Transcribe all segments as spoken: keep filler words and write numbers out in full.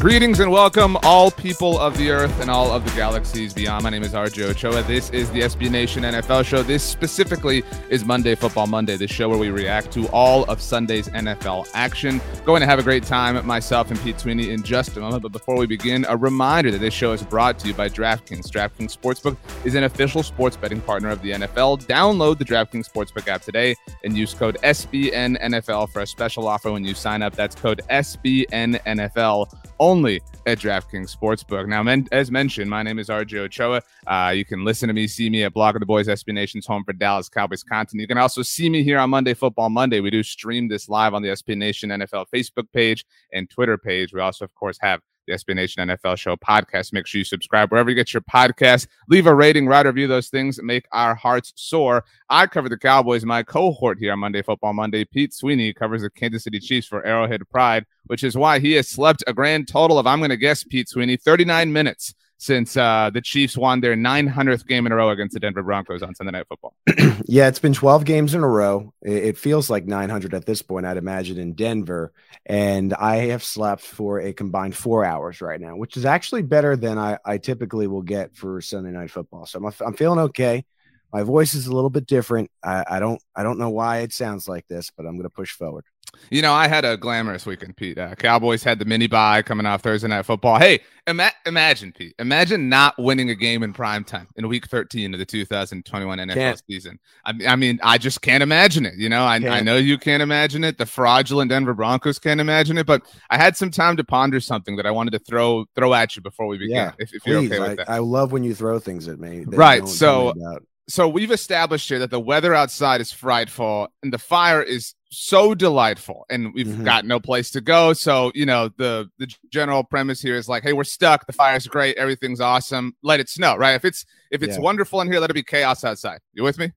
Greetings and welcome, all people of the earth and all of the galaxies beyond. My name is R J Ochoa. This is the S B Nation N F L show. This specifically is Monday Football Monday, the show where we react to all of Sunday's N F L action. Going to have a great time, myself and Pete Sweeney, in just a moment. But before we begin, a reminder that this show is brought to you by DraftKings. DraftKings Sportsbook is an official sports betting partner of the N F L. Download the DraftKings Sportsbook app today and use code S B N N F L for a special offer when you sign up. That's code S B N N F L. Only at DraftKings Sportsbook. Now, men- as mentioned, my name is R J Ochoa. Uh, you can listen to me, see me at Blogging the Boys, S B Nation's home for Dallas Cowboys content. You can also see me here on Monday Football Monday. We do stream this live on the S B Nation N F L Facebook page and Twitter page. We also, of course, have the S B Nation N F L show podcast. Make sure you subscribe wherever you get your podcast. Leave a rating, write a review. Those things make our hearts soar. I cover the Cowboys. My cohort here on Monday Football Monday, Pete Sweeney, covers the Kansas City Chiefs for Arrowhead Pride, which is why he has slept a grand total of, I'm going to guess, Pete Sweeney, thirty-nine minutes since uh, the Chiefs won their nine hundredth game in a row against the Denver Broncos on Sunday Night Football. Yeah, it's been twelve games in a row. It feels like nine hundred at this point, I'd imagine, in Denver. And I have slept for a combined four hours right now, which is actually better than I, I typically will get for Sunday Night Football. So I'm, I'm feeling okay. My voice is a little bit different. I, I don't I don't know why it sounds like this, but I'm going to push forward. You know, I had a glamorous weekend, Pete. Uh, Cowboys had the mini-bye coming off Thursday Night Football. Hey, ima- imagine, Pete, imagine not winning a game in primetime in week thirteen of the two thousand twenty-one N F L can't. season. I, I mean, I just can't imagine it. You know, I, I know you can't imagine it. The fraudulent Denver Broncos can't imagine it. But I had some time to ponder something that I wanted to throw throw at you before we began, yeah, if, if please, you're okay I, with that. I love when you throw things at me. Right, so... So we've established here that the weather outside is frightful and the fire is so delightful, and we've mm-hmm. got no place to go. So, you know, the, the general premise here is like, hey, we're stuck. The fire's great. Everything's awesome. Let it snow, right? If it's if it's yeah. wonderful in here, let it be chaos outside. You with me?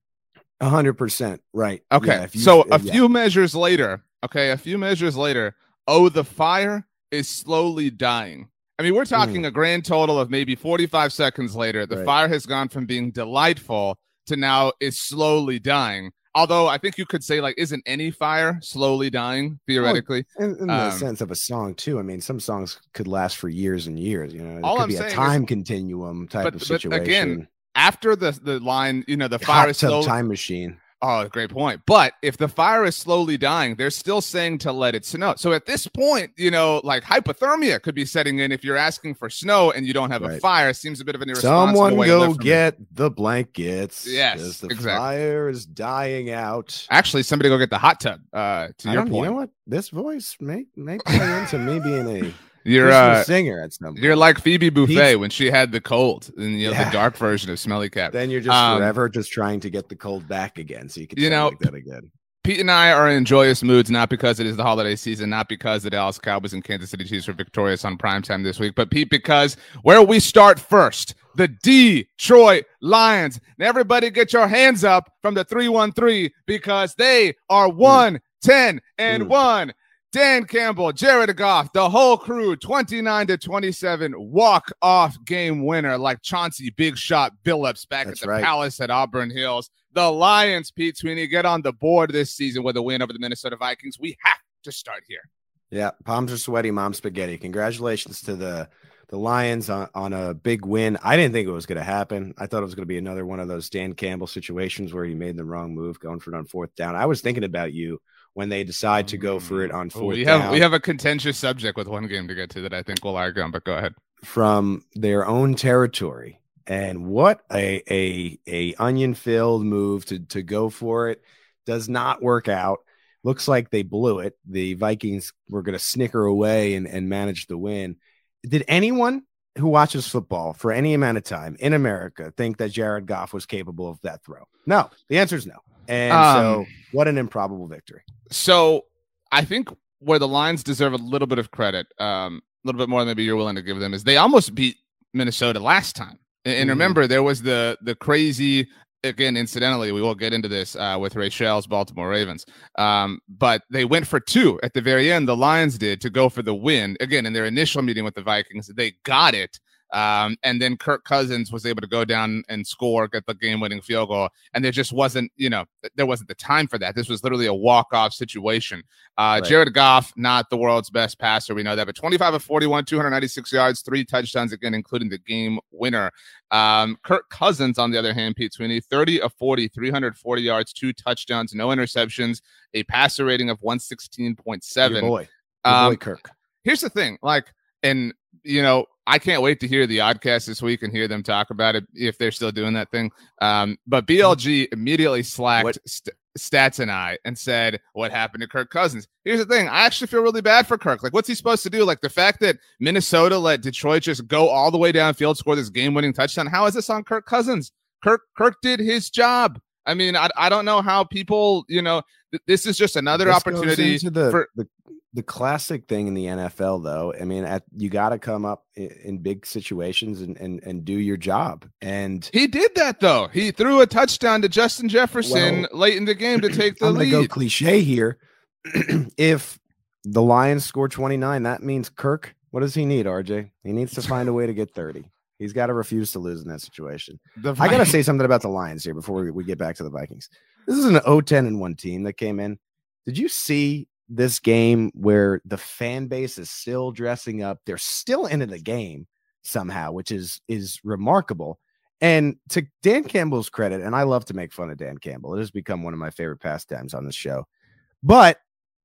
A hundred percent. Right. Okay. Yeah, you, so a yeah. few measures later. Okay. A few measures later. Oh, the fire is slowly dying. I mean, we're talking mm. a grand total of maybe forty-five seconds later. The right. fire has gone from being delightful to now is slowly dying. Although I think you could say, like, isn't any fire slowly dying, theoretically? Well, in in um, the sense of a song, too. I mean, some songs could last for years and years. You know, it all could I'm be a time is, continuum type but, of situation. But again, after the, the line, you know, the fire Hot is slowly... time machine. Oh, great point. But if the fire is slowly dying, they're still saying to let it snow. So at this point, you know, like hypothermia could be setting in if you're asking for snow and you don't have right. a fire. It seems a bit of an irresponsible Someone way. Someone go get me. the blankets. Yes, the exactly. fire is dying out. Actually, somebody go get the hot tub. Uh, to I your point, you know what? This voice may may play into me being a. You're a uh, singer at some point. You're like Phoebe Buffay He's, when she had the cold and you know, yeah. the dark version of Smelly Cat. Then you're just um, forever just trying to get the cold back again, so you can you know like that again. Pete and I are in joyous moods, not because it is the holiday season, not because the Dallas Cowboys and Kansas City Chiefs were victorious on primetime this week, but Pete, because where we start first, the Detroit Lions. Now everybody get your hands up from the three one three because they are one ten mm. and mm. one. Dan Campbell, Jared Goff, the whole crew, twenty-nine to twenty-seven, walk-off game winner like Chauncey Big Shot Billups back That's at the right. Palace at Auburn Hills. The Lions, Pete Sweeney, get on the board this season with a win over the Minnesota Vikings. We have to start here. Yeah, palms are sweaty, mom's spaghetti. Congratulations to the, the Lions on, on a big win. I didn't think it was going to happen. I thought it was going to be another one of those Dan Campbell situations where he made the wrong move going for it on fourth down. I was thinking about you when they decide to go for it on fourth we have, down. We have a contentious subject with one game to get to that I think we'll argue on, but go ahead. From their own territory, And what a a a onion filled move to to go for it. Does not work out. Looks like they blew it. The Vikings were going to snicker away and, and manage the win. Did anyone who watches football for any amount of time in America think that Jared Goff was capable of that throw? No, the answer is no. And um, so what an improbable victory. So I think where the Lions deserve a little bit of credit, um, a little bit more than maybe you're willing to give them, is they almost beat Minnesota last time. And remember, there was the the crazy, again, incidentally, we will get into this uh, with Rachel's Baltimore Ravens. Um, but they went for two at the very end. The Lions did, to go for the win. Again, in their initial meeting with the Vikings, they got it. Um, and then Kirk Cousins was able to go down and score, get the game-winning field goal. And there just wasn't, you know, there wasn't the time for that. This was literally a walk-off situation. Uh, right. Jared Goff, not the world's best passer. We know that. But twenty-five of forty-one, two hundred ninety-six yards, three touchdowns, again, including the game winner. Um, Kirk Cousins, on the other hand, Pete Sweeney, thirty of forty, three hundred forty yards, two touchdowns, no interceptions, a passer rating of one sixteen point seven. Your boy. Your um, boy, Kirk. Here's the thing. Like, and, you know, I can't wait to hear the Oddcast this week and hear them talk about it if they're still doing that thing. Um, but B L G immediately slacked St- Stats and I and said, what happened to Kirk Cousins? Here's the thing. I actually feel really bad for Kirk. Like, what's he supposed to do? Like, the fact that Minnesota let Detroit just go all the way downfield, score this game-winning touchdown. How is this on Kirk Cousins? Kirk Kirk did his job. I mean, I, I don't know how people, you know, th- this is just another this opportunity the, for the, the classic thing in the N F L, though. I mean, at, you got to come up in, in big situations and, and, and do your job. And he did that, though. He threw a touchdown to Justin Jefferson well, late in the game to take the I'm lead. I'm going to go cliche here. If the Lions score twenty-nine, that means Kirk, what does he need, R J? He needs to find a way to get thirty. He's got to refuse to lose in that situation. I got to say something about the Lions here before we, we get back to the Vikings. This is an oh ten and one team that came in. Did you see this game where the fan base is still dressing up? They're still into the game somehow, which is is remarkable. And to Dan Campbell's credit, and I love to make fun of Dan Campbell. It has become one of my favorite pastimes on this show. But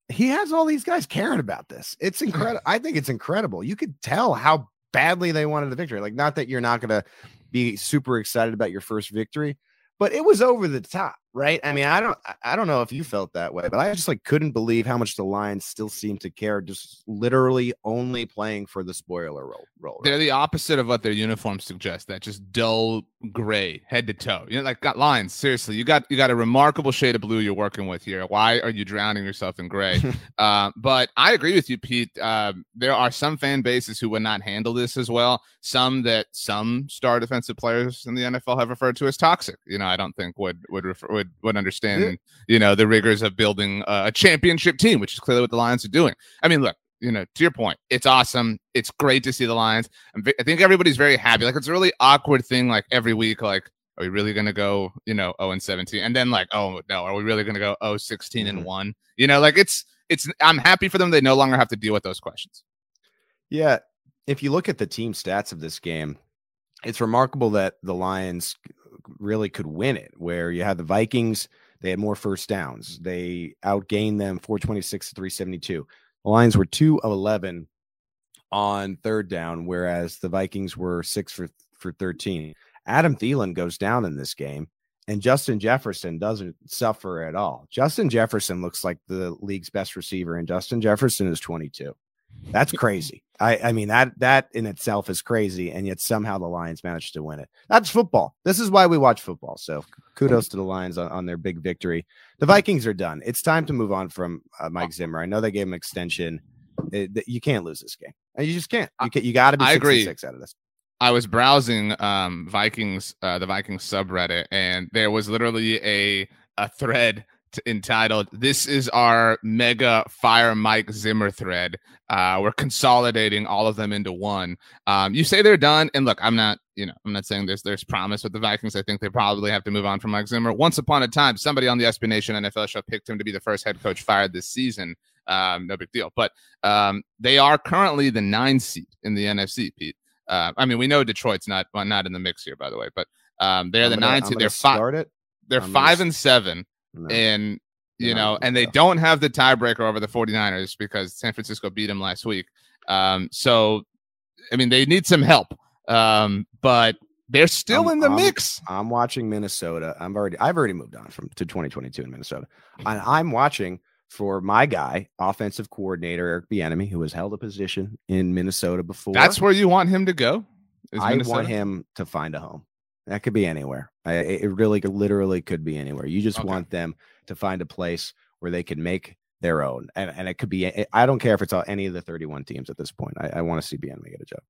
he has all these guys caring about this. It's incredible. I think it's incredible. You could tell how badly they wanted the victory. Like, not that you're not going to be super excited about your first victory, but it was over the top, right? I mean, I don't, I don't know if you felt that way, but I just like couldn't believe how much the Lions still seem to care, just literally only playing for the spoiler role. role They're right? The opposite of what their uniforms suggest. That just dull gray, head to toe. You know, like, got Lions. Seriously, you got you got a remarkable shade of blue you're working with here. Why are you drowning yourself in gray? uh, but I agree with you, Pete. Uh, there are some fan bases who would not handle this as well. Some that some star defensive players in the N F L have referred to as toxic. You know, I don't think would would refer. Would, would understand, yeah. you know, the rigors of building uh, a championship team, which is clearly what the Lions are doing. I mean, look, you know, to your point, it's awesome. It's great to see the Lions. I'm v- I think everybody's very happy. Like, it's a really awkward thing, like, every week, like, are we really going to go, you know, oh and seventeen? And then, like, oh, no, are we really going to go oh sixteen and one? You know, like, it's, it's, I'm happy for them. They no longer have to deal with those questions. Yeah. If you look at the team stats of this game, it's remarkable that the Lions really could win it, where you had the Vikings, they had more first downs. They outgained them four twenty-six to three seventy-two. The Lions were two of eleven on third down, whereas the Vikings were six for thirteen. Adam Thielen goes down in this game, and Justin Jefferson doesn't suffer at all. Justin Jefferson looks like the league's best receiver, and Justin Jefferson is twenty-two. That's crazy. I, I mean, that that in itself is crazy, and yet somehow the Lions managed to win it. That's football. This is why we watch football. So kudos to the Lions on, on their big victory. The Vikings are done. It's time to move on from uh, Mike Zimmer. I know they gave him extension. It, it, you can't lose this game. You just can't. You, can, you got to be six six out of this. I was browsing um, Vikings, uh, the Vikings subreddit, and there was literally a a thread entitled, "This is our mega fire Mike Zimmer thread." Uh, we're consolidating all of them into one. Um, you say they're done, and look, I'm not, you know, I'm not saying there's there's promise with the Vikings. I think they probably have to move on from Mike Zimmer. Once upon a time, somebody on the S B Nation N F L show picked him to be the first head coach fired this season. Um, no big deal, but um, they are currently the nine seed in the N F C. Pete, uh, I mean, we know Detroit's not well, not in the mix here, by the way, but um, they're I'm the gonna, nine I'm seed. They're five. They're I'm five gonna... and seven. No. And, you no, know, and they so. don't have the tiebreaker over the 49ers because San Francisco beat them last week. Um, so, I mean, they need some help. Um, but They're still I'm, in the I'm, mix. I'm watching Minnesota. I'm already I've already moved on from to twenty twenty-two in Minnesota. And I'm watching for my guy, offensive coordinator Eric Bieniemy, who has held a position in Minnesota before. That's where you want him to go. I Minnesota? want him to find a home. That could be anywhere. I, it really literally could be anywhere. You just okay. want them to find a place where they can make their own. And, and it could be, I don't care if it's all, any of the thirty-one teams at this point. I, I want to see Bieniemy get a job.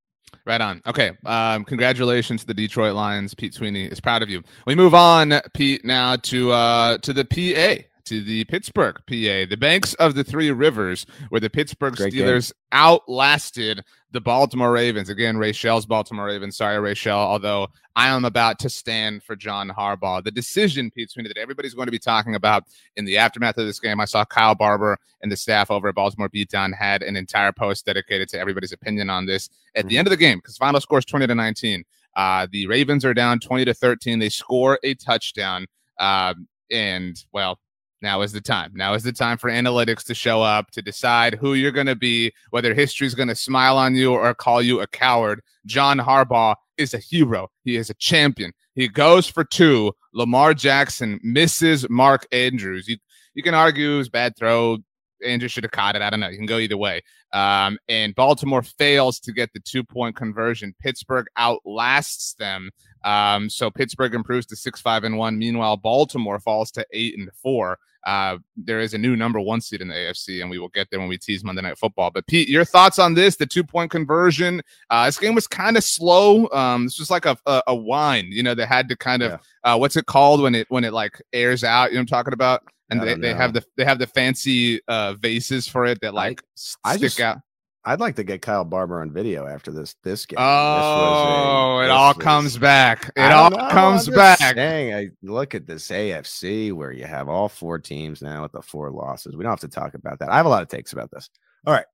Right on. Okay. Um, congratulations to the Detroit Lions. Pete Sweeney is proud of you. We move on, Pete, now to uh, to the P A, to the Pittsburgh P A, the banks of the Three Rivers, where the Pittsburgh Great Steelers game. outlasted the Baltimore Ravens. Again, Rachelle's Baltimore Ravens. Sorry, Rachelle, although I am about to stand for John Harbaugh. The decision, Pete Sweeney, that everybody's going to be talking about in the aftermath of this game. I saw Kyle Barber and the staff over at Baltimore Beatdown had an entire post dedicated to everybody's opinion on this at mm-hmm. the end of the game, because final score is twenty to nineteen. Uh, the Ravens are down twenty to thirteen. They score a touchdown. Uh, and, well, Now is the time. Now is the time for analytics to show up, to decide who you're going to be, whether history's going to smile on you or call you a coward. John Harbaugh is a hero. He is a champion. He goes for two. Lamar Jackson misses Mark Andrews. You you can argue it was a bad throw. Andrews should have caught it. I don't know. You can go either way. Um, and Baltimore fails to get the two-point conversion. Pittsburgh outlasts them. Um, so Pittsburgh improves to six five and one. Meanwhile, Baltimore falls to eight and four. Uh, there is a new number one seed in the A F C, and we will get there when we tease Monday Night Football. But, Pete, your thoughts on this, the two-point conversion? Uh, this game was kind of slow. Um, this was like a, a, a wine, you know, they had to kind of yeah. – uh, what's it called when it when it, like, airs out? You know what I'm talking about? And they, they have the they have the fancy uh, vases for it that, like, I, I stick just, out. I'd like to get Kyle Barber on video after this this game. Oh, this was a, it all was, comes back. It all know, comes back. Saying, I look at this A F C where you have all four teams now with the four losses. We don't have to talk about that. I have a lot of takes about this. All right.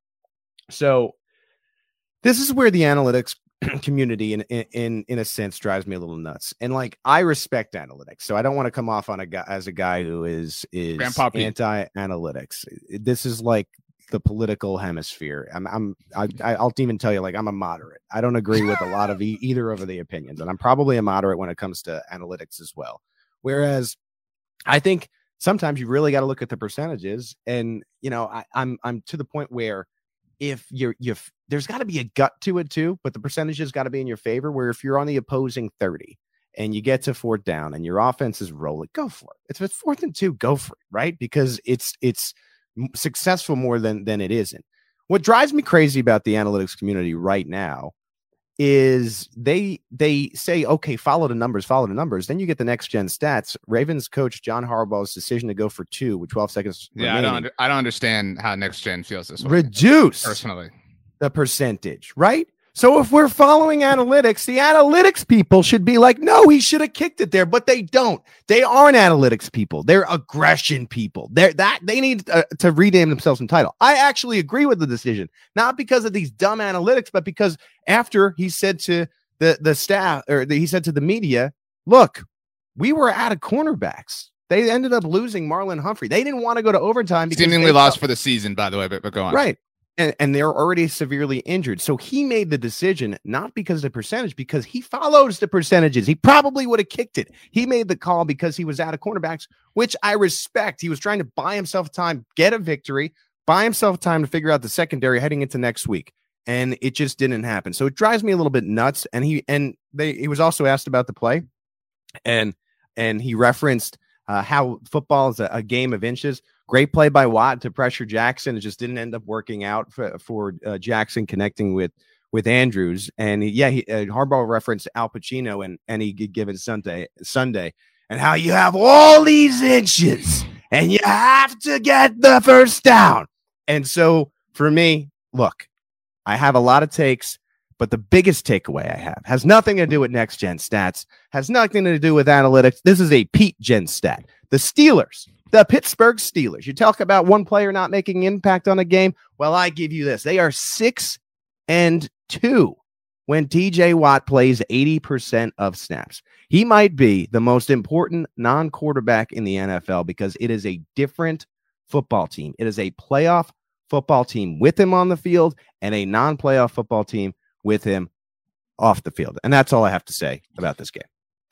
So this is where the analytics community in, in in a sense drives me a little nuts. And like, I respect analytics, so I don't want to come off on a guy as a guy who is is anti-analytics. This is like the political hemisphere. I'm I'm I, I'll even tell you, like, I'm a moderate. I don't agree with a lot of e- either of the opinions, and I'm probably a moderate when it comes to analytics as well. Whereas I think sometimes you really got to look at the percentages, and you know, I, I'm I'm to the point where if you're you there's got to be a gut to it too, but the percentage has got to be in your favor, where if you're on the opposing thirty and you get to fourth down and your offense is rolling, go for it. If it's fourth and two, go for it, right? Because it's it's successful more than than it isn't. What drives me crazy about the analytics community right now is they they say, okay, follow the numbers, follow the numbers. Then you get the next gen stats. Ravens coach John Harbaugh's decision to go for two with twelve seconds yeah, remaining. I don't I don't understand how next gen feels this way. Reduce personally the percentage, right? So if we're following analytics, the analytics people should be like, no, he should have kicked it there, but they don't. They aren't analytics people. They're aggression people. They're that they need uh, to rename themselves in title. I actually agree with the decision, not because of these dumb analytics, but because after he said to the, the staff, or the, he said to the media, look, we were out of cornerbacks. They ended up losing Marlon Humphrey. They didn't want to go to overtime. Because seemingly lost for the season, by the way, but, but go on. Right. And, and they're already severely injured. So he made the decision, not because of the percentage, because he follows the percentages. He probably would have kicked it. He made the call because he was out of cornerbacks, which I respect. He was trying to buy himself time, get a victory, buy himself time to figure out the secondary heading into next week. And it just didn't happen. So it drives me a little bit nuts. And he, and they, he was also asked about the play, and, and he referenced uh, how football is a, a game of inches. Great play by Watt to pressure Jackson. It just didn't end up working out for, for uh, Jackson connecting with with Andrews. And he, yeah, he, uh, Harbaugh referenced Al Pacino and and he given Sunday Sunday and how you have all these inches and you have to get the first down. And so for me, look, I have a lot of takes, but the biggest takeaway I have has nothing to do with next gen stats, has nothing to do with analytics. This is a Pete Gen stat. The Steelers. The Pittsburgh Steelers. You talk about one player not making impact on a game. Well, I give you this. They are six and two when T J Watt plays eighty percent of snaps. He might be the most important non-quarterback in the N F L because it is a different football team. It is a playoff football team with him on the field and a non-playoff football team with him off the field. And that's all I have to say about this game.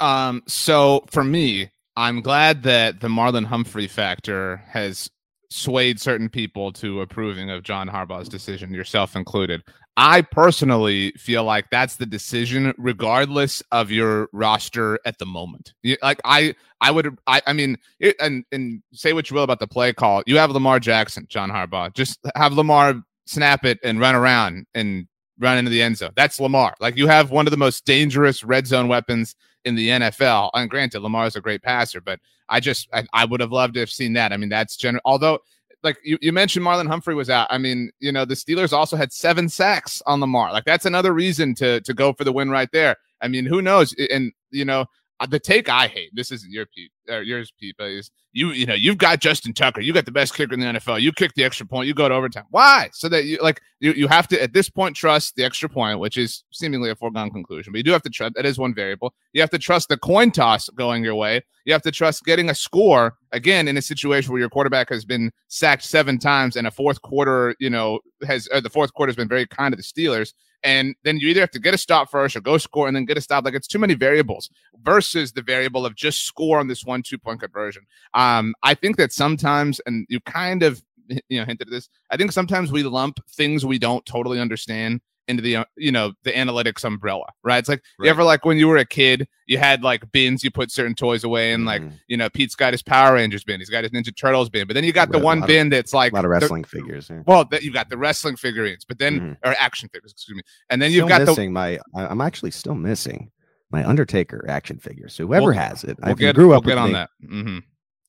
Um, so for me, I'm glad that the Marlon Humphrey factor has swayed certain people to approving of John Harbaugh's decision, yourself included. I personally feel like that's the decision, regardless of your roster at the moment. You, like I, I would, I, I mean, it, and and say what you will about the play call. You have Lamar Jackson, John Harbaugh. Just have Lamar snap it and run around and run into the end zone. That's Lamar. Like, you have one of the most dangerous red zone weapons in the N F L. And granted, Lamar is a great passer, but I just, I, I would have loved to have seen that. I mean, that's general. Although, like you, you mentioned, Marlon Humphrey was out. I mean, you know, the Steelers also had seven sacks on Lamar. Like, that's another reason to to go for the win right there. I mean, who knows? And, you know, the take I hate, this isn't your Pete, or yours, Pete, but is you, you know, you've got Justin Tucker. You got the best kicker in the N F L. You kick the extra point. You go to overtime. Why? So that you, like, you, you have to, at this point, trust the extra point, which is seemingly a foregone conclusion. But you do have to trust, that is one variable. You have to trust the coin toss going your way. You have to trust getting a score, again, in a situation where your quarterback has been sacked seven times and a fourth quarter, you know, has, or the fourth quarter has been very kind to the Steelers. And then you either have to get a stop first or go score and then get a stop. Like, it's too many variables versus the variable of just score on this one two-point conversion. Um, I think that sometimes, and you kind of, you know, hinted at this, I think sometimes we lump things we don't totally understand into the, you know, the analytics umbrella, right? It's like, right. You ever, like, when you were a kid, you had, like, bins you put certain toys away, and, like, mm-hmm. you know, Pete's got his Power Rangers bin, he's got his Ninja Turtles bin, but then you got Red, the one bin of, that's like a lot of wrestling the, figures. Yeah. Well, that you got the wrestling figurines, but then mm-hmm. or action figures, excuse me, and then still you've got missing the, my. I'm actually still missing my Undertaker action figure. So whoever we'll, has it, we'll I get, grew we'll up get with on me. That. Mm-hmm.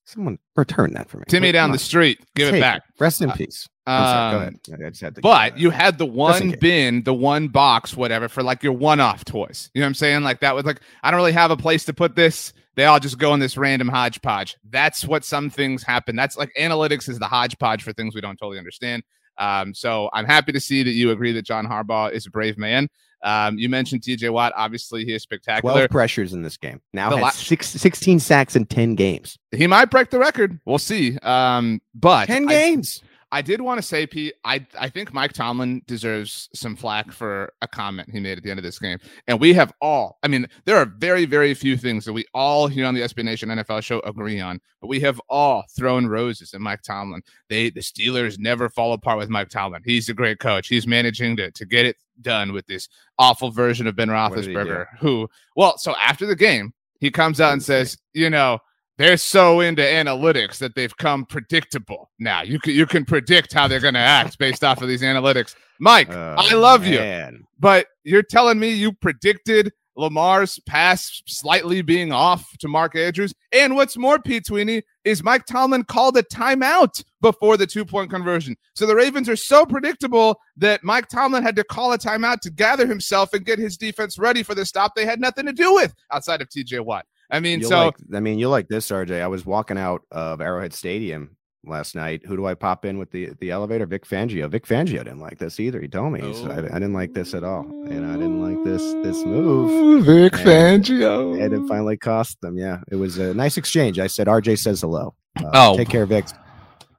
Someone return that for me. Timmy Wait, down the street, give Take it back. It. Rest in uh, peace. Um, Go ahead. I just had to but you had the one bin, the one box, whatever, for like your one-off toys. You know what I'm saying? Like, that was like, I don't really have a place to put this. They all just go in this random hodgepodge. That's what some things happen. That's like, analytics is the hodgepodge for things we don't totally understand. Um, so I'm happy to see that you agree that John Harbaugh is a brave man. Um, you mentioned T J Watt. Obviously, he is spectacular. twelve pressures in this game. Now has li- six, sixteen sacks in ten games. He might break the record. We'll see. Um, but ten games. I, I did want to say, Pete, I, I think Mike Tomlin deserves some flack for a comment he made at the end of this game. And we have all, I mean, there are very, very few things that we all here on the S B Nation N F L show agree on, but we have all thrown roses at Mike Tomlin. They, the Steelers never fall apart with Mike Tomlin. He's a great coach. He's managing to, to get it done with this awful version of Ben Roethlisberger, who, well, so after the game, he comes out and says, you know, they're so into analytics that they've come predictable. Now you can, you can predict how they're going to act based off of these analytics. Mike, oh, I love man. you, but you're telling me you predicted Lamar's pass slightly being off to Mark Andrews. And what's more, Pete Sweeney, is Mike Tomlin called a timeout before the two-point conversion. So the Ravens are so predictable that Mike Tomlin had to call a timeout to gather himself and get his defense ready for the stop they had nothing to do with outside of T J Watt. I mean, you'll so like, I mean, you like this, R J. I was walking out of Arrowhead Stadium last night. Who do I pop in with the, the elevator? Vic Fangio. Vic Fangio didn't like this either. He told me, oh. he said, I, I didn't like this at all, and I didn't like this this move. Vic and, Fangio, and it finally cost them. Yeah, it was a nice exchange. I said, R J says hello. Uh, oh, take care, Vic.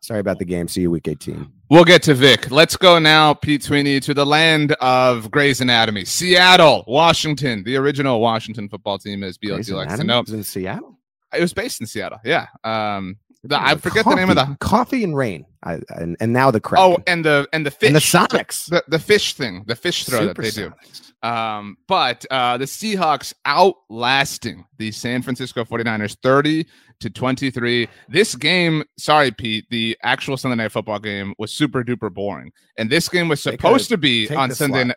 Sorry about the game. See you week eighteen. We'll get to Vic. Let's go now, Pete Sweeney, to the land of Grey's Anatomy. Seattle, Washington. The original Washington football team, as B L T likes to know. It was in Seattle? It was based in Seattle, yeah. Um, the, I forget coffee, the name of the... Coffee and Rain. I, and, and now the crap. Oh, and the and the fish. And the Sonics. The, the fish thing. The fish throw Super that they Sonics. do. Um, but uh, the Seahawks outlasting the San Francisco forty-niners thirty to twenty-three. This game, sorry, Pete, the actual Sunday Night Football game was super duper boring. And this game was supposed to be on Sunday night.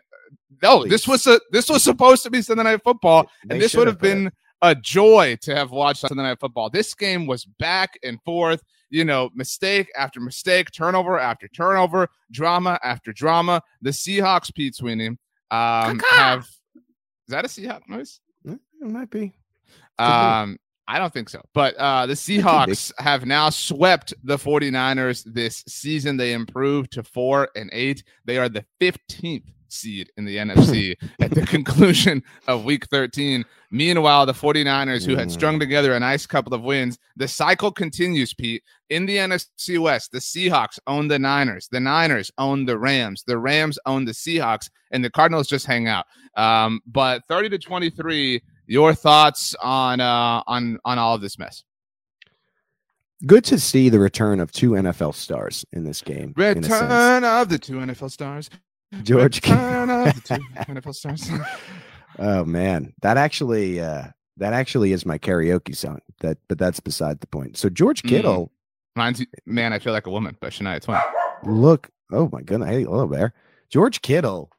No, Please. this was a, this was supposed to be Sunday Night Football. They and this would have been a joy to have watched Sunday Night Football. This game was back and forth. You know, mistake after mistake, turnover after turnover, drama after drama. The Seahawks, Pete Sweeney, um, have... Is that a Seahawks noise? It might be. Um, be. I don't think so. But uh, the Seahawks have now swept the forty-niners this season. They improved to four and eight. They are the fifteenth seed in the N F C at the conclusion of week thirteen. Meanwhile, the 49ers, who had strung together a nice couple of wins, the cycle continues, Pete. In the N F C West, the Seahawks own the Niners. The Niners own the Rams. The Rams own the Seahawks, and the Cardinals just hang out. Um, but thirty to twenty-three, your thoughts on uh, on on all of this mess? Good to see the return of two N F L stars in this game. Return of the two N F L stars. George Kittle. Oh man, that actually uh, that actually is my karaoke song. That, but that's beside the point. So George Kittle, mm. mine's "Man, I Feel Like a Woman" by Shania Twain. Look, oh my goodness, hey, hello there. George Kittle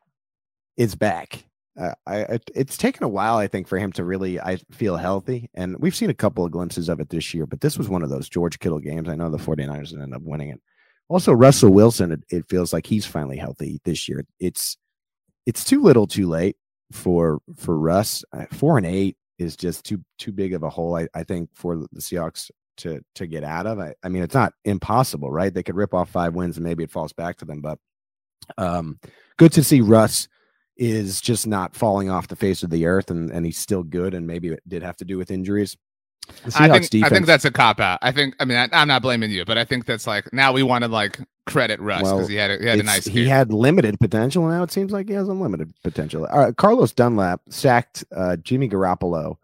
is back. Uh, I, I it's taken a while, I think, for him to really I feel healthy, and we've seen a couple of glimpses of it this year. But this was one of those George Kittle games. I know the 49ers ended up winning it. Also, Russell Wilson, it, it feels like he's finally healthy this year. It's it's too little, too late for for Russ. Uh, four and eight is just too too big of a hole, I, I think, for the Seahawks to to get out of. I, I mean, it's not impossible, right? They could rip off five wins and maybe it falls back to them. But um, good to see Russ is just not falling off the face of the earth, and, and he's still good, and maybe it did have to do with injuries. I think defense. I think that's a cop out. I think I mean I, I'm not blaming you, but I think that's like now we want to like credit Russ because well, he had a, he had a nice game. He had limited potential, and now it seems like he has unlimited potential. All right, Carlos Dunlap sacked uh, Jimmy Garoppolo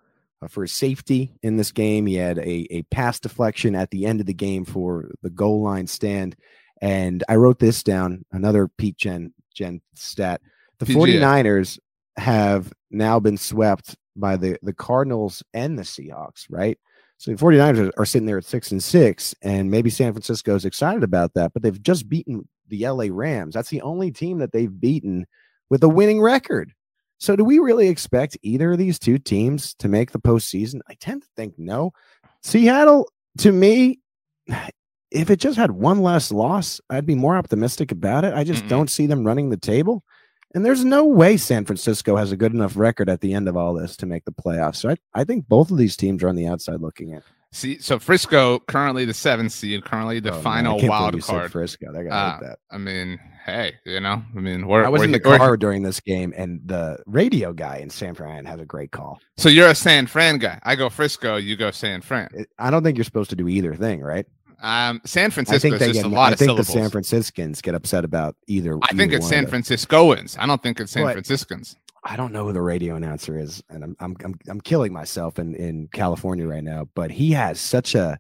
uh, for safety in this game. He had a a pass deflection at the end of the game for the goal line stand, and I wrote this down. Another Pete Jen Jen stat: the P G A. 49ers have now been swept by the, the Cardinals and the Seahawks, right? So the 49ers are, are sitting there at six and six, and maybe San Francisco is excited about that, but they've just beaten the L A Rams. That's the only team that they've beaten with a winning record. So do we really expect either of these two teams to make the postseason? I tend to think no. Seattle, to me, if it just had one less loss, I'd be more optimistic about it. I just mm-hmm. don't see them running the table. And there's no way San Francisco has a good enough record at the end of all this to make the playoffs. So I, I think both of these teams are on the outside looking in. See, so Frisco, currently the seventh seed, currently the oh, final man, wild card. Frisco, they're gonna uh, hate that. I mean, hey, you know, I mean, we're, I was we're, in the car we're... during this game, and the radio guy in San Fran had a great call. So you're a San Fran guy. I go Frisco, you go San Fran. I don't think you're supposed to do either thing, right? Um, San Francisco is just get, a lot I of syllables. I think the San Franciscans get upset about either. I think it's San Franciscoans. I don't think it's San but Franciscans. I don't know who the radio announcer is, and I'm I'm I'm, I'm killing myself in, in California right now. But he has such a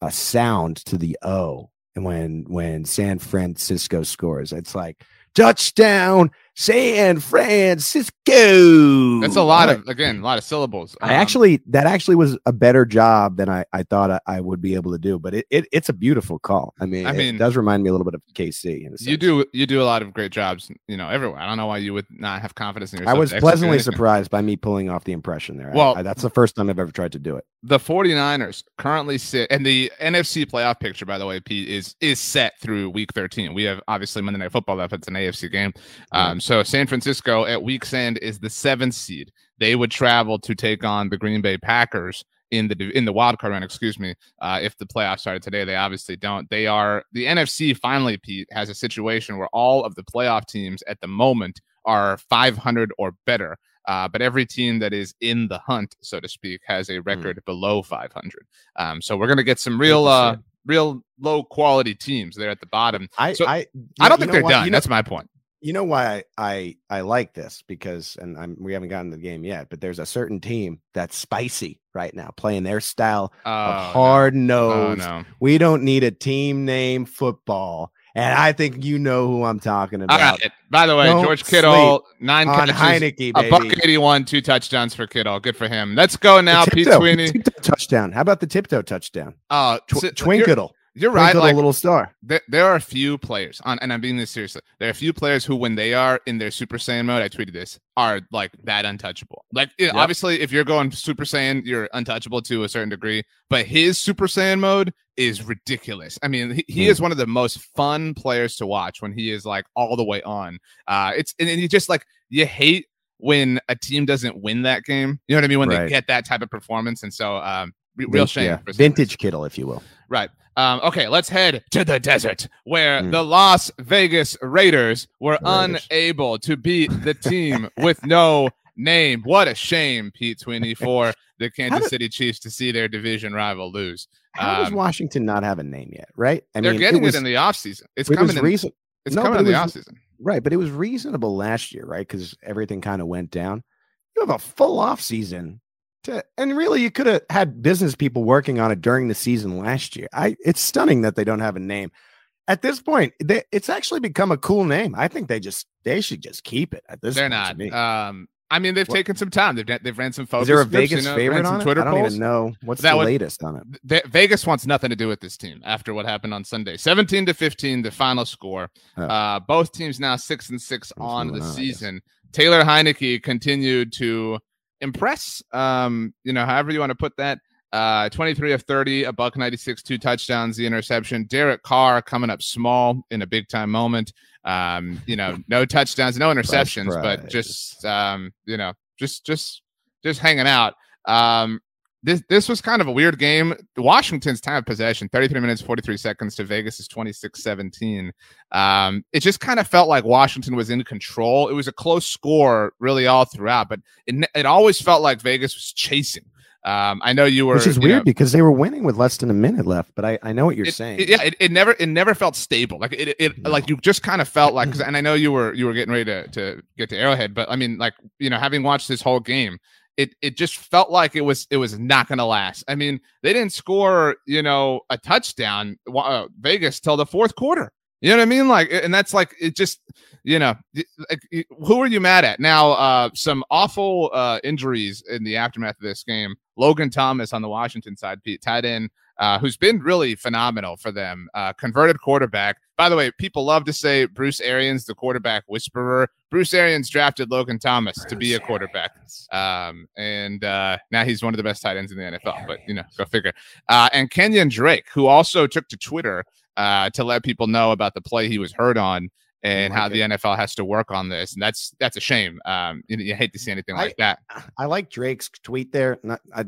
a sound to the O, and when when San Francisco scores, it's like touchdown San Francisco. That's a lot right. of again, a lot of syllables. Um, I actually that actually was a better job than I, I thought I, I would be able to do, but it, it it's a beautiful call. I mean, I it mean, does remind me a little bit of K C. In a you do you do a lot of great jobs, you know, everywhere. I don't know why you would not have confidence in yourself. I was pleasantly surprised by me pulling off the impression there. Well, I, I, that's the first time I've ever tried to do it. The 49ers currently sit, and the N F C playoff picture, by the way, Pete, is is set through week thirteen. We have obviously Monday Night Football left. It's an A F C game. Um, so San Francisco at week's end is the seventh seed. They would travel to take on the Green Bay Packers in the in the wild card round. Excuse me. Uh, if the playoffs started today, they obviously don't. They are the N F C. Finally, Pete, has a situation where all of the playoff teams at the moment are five hundred or better. Uh, but every team that is in the hunt, so to speak, has a record mm. below five hundred. Um, so we're going to get some real, uh, real low quality teams there at the bottom. I, so, I, I don't think they're why, done. You know, that's my point. You know why I, I, I like this because, and I'm, we haven't gotten to the game yet, but there's a certain team that's spicy right now, playing their style oh, of hard nose. No. Oh, no. We don't need a team name football. And I think you know who I'm talking about. All right. By the way, Don't George Kittle, nine catches, Heineke, a buck eighty-one, two touchdowns for Kittle. Good for him. Let's go now, Pete Sweeney. Touchdown. How about the tiptoe touchdown? Uh, Tw- so, Twinkle. You're right. Twinkle, like, a little star. There, there are a few players, on, and I'm being this seriously. There are a few players who, when they are in their Super Saiyan mode, I tweeted this, are like that untouchable. Like, it, yep. Obviously, if you're going Super Saiyan, you're untouchable to a certain degree. But his Super Saiyan mode is ridiculous. I mean, he, he mm. is one of the most fun players to watch when he is like all the way on. Uh, it's and, and you just like you hate when a team doesn't win that game. You know what I mean? When right. they get that type of performance, and so um, real shame. Yeah. For vintage Kittle, if you will. Right. Um, okay, let's head to the desert, where mm. the Las Vegas Raiders were Raiders. unable to beat the team with no name. What a shame, Pete Sweeney, for the Kansas did, City Chiefs to see their division rival lose. How um, does Washington not have a name yet, right? I they're mean, getting it, was, it in the offseason. It's it coming in, reason- it's no, coming in it was, the offseason. Right, but it was reasonable last year, right? Because everything kind of went down. You have a full offseason. To, and really, you could have had business people working on it during the season last year. I, it's stunning that they don't have a name at this point. They, it's actually become a cool name. I think they just they should just keep it at this. They're point not. Um, I mean, they've what? taken some time. They've they've ran some focus. Is there a groups, Vegas you know, favorite on it? Twitter I don't polls. even know what's that the would, latest on it. They, Vegas wants nothing to do with this team after what happened on Sunday. seventeen to fifteen, the final score. Oh. Uh, both teams now six and six What's on the on, season. Taylor Heineke continued to impress, um you know, however you want to put that. uh twenty-three of thirty, a buck ninety-six, two touchdowns, the interception. Derek Carr coming up small in a big time moment. Um you know, no touchdowns, no interceptions, price, price. but just um you know just just just hanging out. um this this was kind of a weird game. Washington's time of possession, thirty-three minutes forty-three seconds to Vegas's twenty-six seventeen. Um it just kind of felt like Washington was in control. It was a close score really all throughout, but it, it always felt like Vegas was chasing. um I know you were, which is weird, know, because they were winning with less than a minute left, but i i know what you're it, saying it, yeah it, it never it never felt stable. Like it it no. Like you just kind of felt like, cause, and I know you were you were getting ready to to get to Arrowhead, but I mean, like, you know, having watched this whole game, It it just felt like it was it was not going to last. I mean, they didn't score, you know, a touchdown, uh, Vegas, till the fourth quarter. You know what I mean? Like, and that's like, it just, you know, like, who are you mad at? Now, uh, some awful uh, injuries in the aftermath of this game. Logan Thomas on the Washington side, Pete, tight end, uh, who's been really phenomenal for them. Uh, converted quarterback. By the way, people love to say Bruce Arians, the quarterback whisperer. Bruce Arians drafted Logan Thomas Bruce to be a quarterback. Um, and uh, now he's one of the best tight ends in the N F L, Arians. But, you know, go figure. Uh, and Kenyon Drake, who also took to Twitter uh, to let people know about the play he was hurt on and like how it. the N F L has to work on this. And that's that's a shame. Um, you, you hate to see anything like I, that. I like Drake's tweet there. Not, I